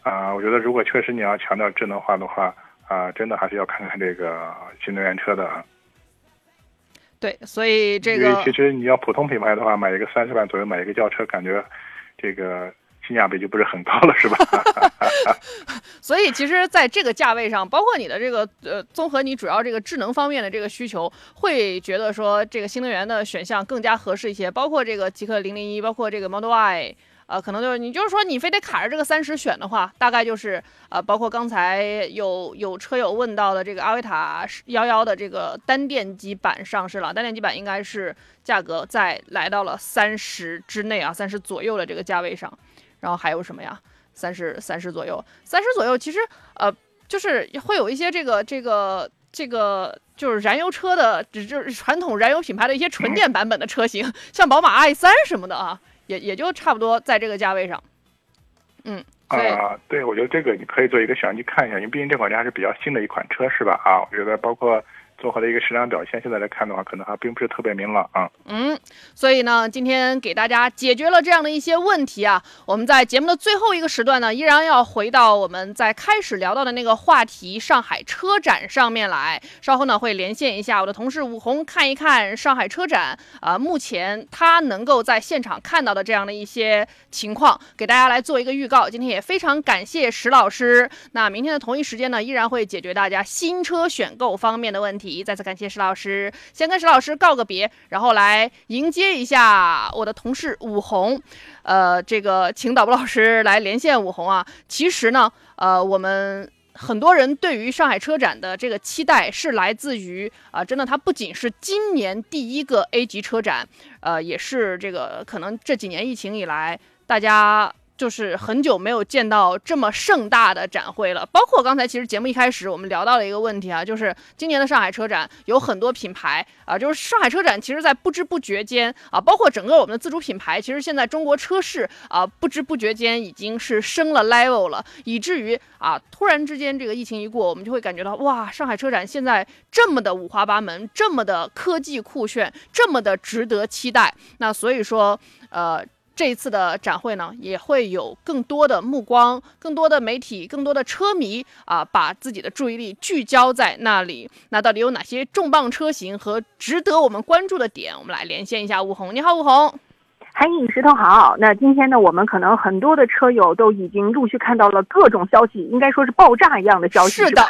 啊。我觉得如果确实你要强调智能化的话啊，真的还是要看看这个新能源车的啊。对，所以这个因为其实你要普通品牌的话，买一个30万左右买一个轿车，感觉这个性价比就不是很高了，是吧？所以其实在这个价位上，包括你的这个综合你主要这个智能方面的这个需求，会觉得说这个新能源的选项更加合适一些，包括这个极氪001，包括这个 Model Y， 可能就是你就是说你非得卡着这个30选的话，大概就是包括刚才有车友问到的这个阿维塔11的这个单电机版上市了，单电机版应该是价格在来到了30之内啊，30左右的这个价位上。然后还有什么呀？三十左右，其实就是会有一些这个就是燃油车的，就是传统燃油品牌的一些纯电版本的车型，像宝马 i3 什么的啊，也就差不多在这个价位上。嗯啊，对，我觉得这个你可以做一个选择去看一下，因为毕竟这款车还是比较新的一款车，是吧？啊，我觉得包括综合的一个市场表现，现在来看的话，可能还并不是特别明朗啊。嗯，所以呢，今天给大家解决了这样的一些问题啊。我们在节目的最后一个时段呢，依然要回到我们在开始聊到的那个话题——上海车展上面来。稍后呢，会连线一下我的同事武红，看一看上海车展目前他能够在现场看到的这样的一些情况，给大家来做一个预告。今天也非常感谢石老师。那明天的同一时间呢，依然会解决大家新车选购方面的问题。再次感谢石老师，先跟石老师告个别，然后来迎接一下我的同事武红。这个请导播老师来连线武红啊。其实呢，我们很多人对于上海车展的这个期待是来自于真的它不仅是今年第一个 A 级车展，也是这个可能这几年疫情以来大家。就是很久没有见到这么盛大的展会了，包括刚才其实节目一开始我们聊到了一个问题啊，就是今年的上海车展有很多品牌啊，就是上海车展其实在不知不觉间啊，包括整个我们的自主品牌，其实现在中国车市啊，不知不觉间已经是升了 level 了，以至于啊，突然之间这个疫情一过，我们就会感觉到哇，上海车展现在这么的五花八门，这么的科技酷炫，这么的值得期待。那所以说这一次的展会呢，也会有更多的目光，更多的媒体，更多的车迷啊，把自己的注意力聚焦在那里。那到底有哪些重磅车型和值得我们关注的点？我们来连线一下吴红。你好，吴红。嗨，石头好。那今天呢，我们可能很多的车友都已经陆续看到了各种消息，应该说是爆炸一样的消息。是的，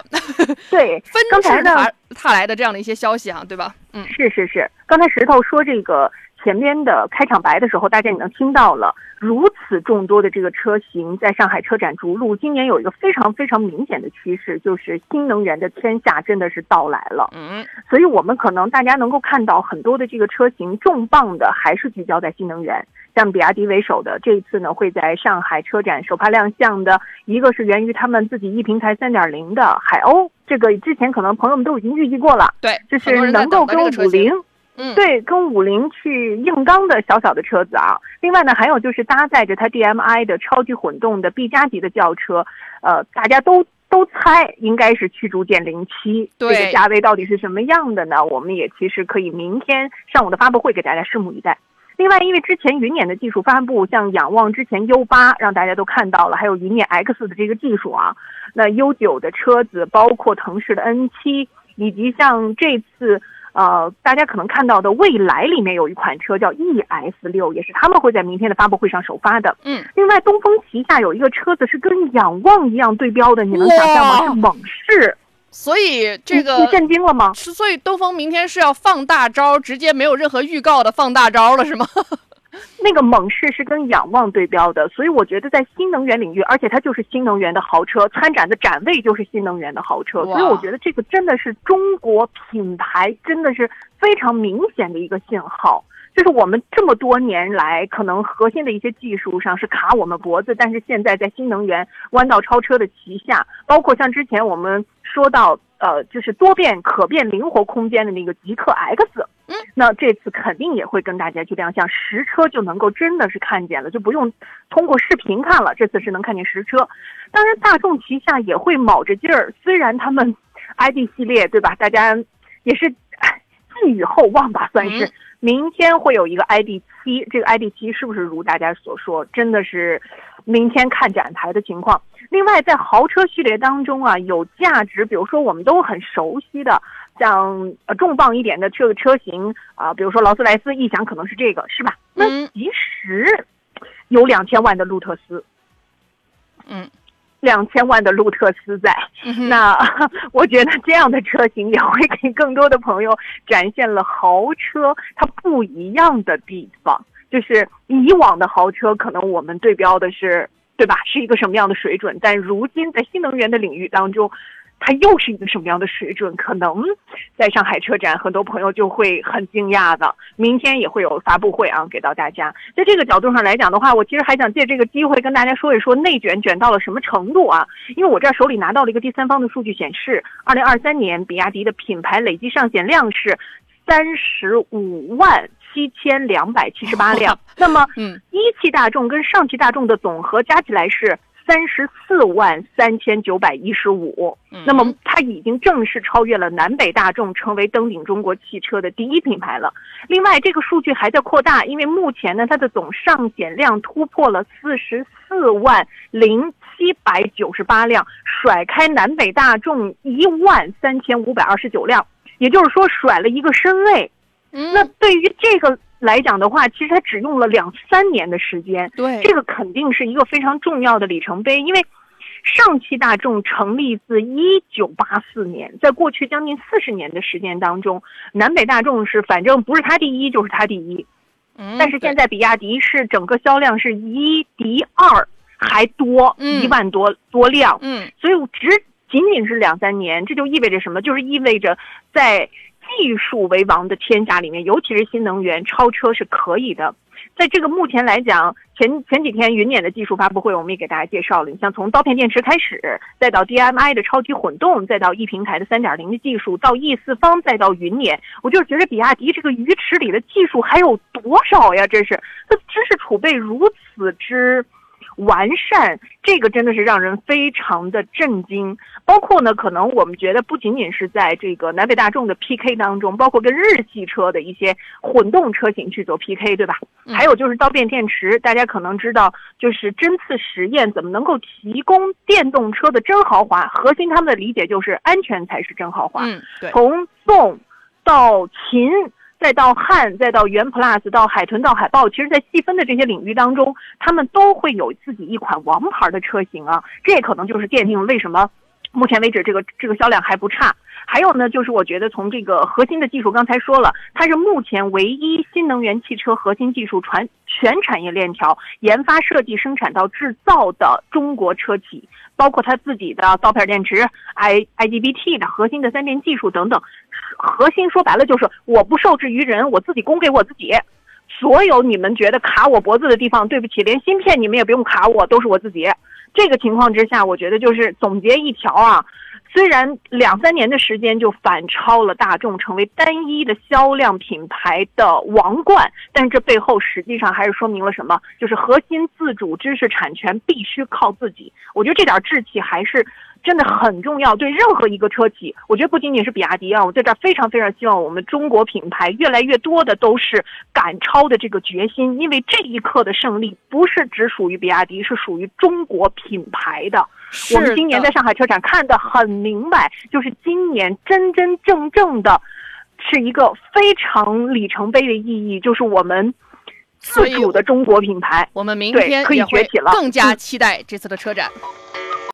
对，刚才呢，他来的这样的一些消息啊，对吧？嗯，是是是。刚才石头说这个。前边的开场白的时候，大家也能听到了，如此众多的这个车型在上海车展逐鹿。今年有一个非常非常明显的趋势，就是新能源的天下真的是到来了。所以我们可能大家能够看到很多的这个车型重磅的还是聚焦在新能源，像比亚迪为首的这一次呢会在上海车展首发亮相的，一个是源于他们自己E平台 3.0 的海鸥，这个之前可能朋友们都已经预计过了，对，就是能够跟50对，跟50去硬刚的小小的车子啊。另外呢，还有就是搭载着它 DMI 的超级混动的 B 加级的轿车，大家都猜应该是驱逐舰07，这个价位到底是什么样的呢？我们也其实可以明天上午的发布会给大家拭目以待。另外，因为之前云辇的技术发布，像仰望之前 U8 让大家都看到了，还有云辇 X 的这个技术啊，那 U9 的车子，包括腾势的 N7， 以及像这次大家可能看到的蔚来里面有一款车叫 ES6， 也是他们会在明天的发布会上首发的。另外东风旗下有一个车子是跟仰望一样对标的，你能想象吗？是猛士。所以这个你震惊了吗？所以东风明天是要放大招，直接没有任何预告的放大招了是吗？那个猛士是跟仰望对标的，所以我觉得在新能源领域，而且它就是新能源的豪车，参展的展位就是新能源的豪车，所以我觉得这个真的是中国品牌真的是非常明显的一个信号，就是我们这么多年来可能核心的一些技术上是卡我们脖子，但是现在在新能源弯道超车的旗下，包括像之前我们说到就是多变可变灵活空间的那个极氪 X， 那这次肯定也会跟大家去亮相，实车就能够真的是看见了，就不用通过视频看了，这次是能看见实车。当然大众旗下也会卯着劲儿，虽然他们 ID 系列对吧，大家也是寄予厚望吧，算是明天会有一个 ID7， 这个 ID7 是不是如大家所说真的是明天看展台的情况。另外在豪车序列当中啊，有价值比如说我们都很熟悉的像重磅一点的这个车型啊，比如说劳斯莱斯一想可能是这个是吧，那其实有2000万的路特斯，2000万的路特斯在，那我觉得这样的车型也会给更多的朋友展现了豪车它不一样的地方，就是以往的豪车可能我们对标的是对吧，是一个什么样的水准，但如今在新能源的领域当中它又是一个什么样的水准，可能在上海车展很多朋友就会很惊讶的，明天也会有发布会啊，给到大家。在这个角度上来讲的话，我其实还想借这个机会跟大家说一说内卷卷到了什么程度啊，因为我这手里拿到了一个第三方的数据显示，2023年比亚迪的品牌累计上险量是35万7278辆，那么一汽大众跟上汽大众的总和加起来是34万3915，那么它已经正式超越了南北大众，成为登顶中国汽车的第一品牌了。另外，这个数据还在扩大，因为目前呢，它的总上险量突破了44万0798辆，甩开南北大众13529辆，也就是说甩了一个身位。那对于这个来讲的话，其实它只用了2-3年的时间，对，这个肯定是一个非常重要的里程碑，因为上汽大众成立自1984年，在过去将近40年的时间当中，南北大众是反正不是它第一就是它第一，但是现在比亚迪是整个销量是1敌2还多，1万多辆，所以仅仅是2-3年，这就意味着什么？就是意味着在技术为王的天下里面，尤其是新能源超车是可以的。在这个目前来讲，前几天云辇的技术发布会我们也给大家介绍了，你像从刀片电池开始，再到 DMI 的超级混动，再到E平台的 3.0 的技术，到 E 四方，再到云辇，我就觉得比亚迪这个鱼池里的技术还有多少呀？真是它知识储备如此之完善，这个真的是让人非常的震惊。包括呢，可能我们觉得不仅仅是在这个南北大众的 PK 当中，包括跟日系车的一些混动车型去做 PK 对吧，还有就是刀片电池，大家可能知道就是针刺实验怎么能够提供电动车的真豪华，核心他们的理解就是安全才是真豪华。从宋到秦，再到汉，再到源 PLUS， 到海豚，到海豹，其实在细分的这些领域当中，他们都会有自己一款王牌的车型啊，这可能就是奠定为什么目前为止这个销量还不差。还有呢，就是我觉得从这个核心的技术，刚才说了，它是目前唯一新能源汽车核心技术全产业链条研发、设计、生产到制造的中国车企，包括它自己的刀片电池、IGBT 的核心的三电技术等等。核心说白了就是我不受制于人，我自己供给我自己。所有你们觉得卡我脖子的地方，对不起，连芯片你们也不用卡我，都是我自己。这个情况之下，我觉得就是总结一条啊，虽然2-3年的时间就反超了大众，成为单一的销量品牌的王冠，但是这背后实际上还是说明了什么？就是核心自主知识产权必须靠自己。我觉得这点志气还是真的很重要，对任何一个车企，我觉得不仅仅是比亚迪啊，我在这非常非常希望我们中国品牌越来越多的都是赶超的这个决心，因为这一刻的胜利不是只属于比亚迪，是属于中国品牌的。我们今年在上海车展看得很明白，就是今年真真正正的是一个非常里程碑的意义，就是我们自主的中国品牌，我们明天也会更加期待这次的车展。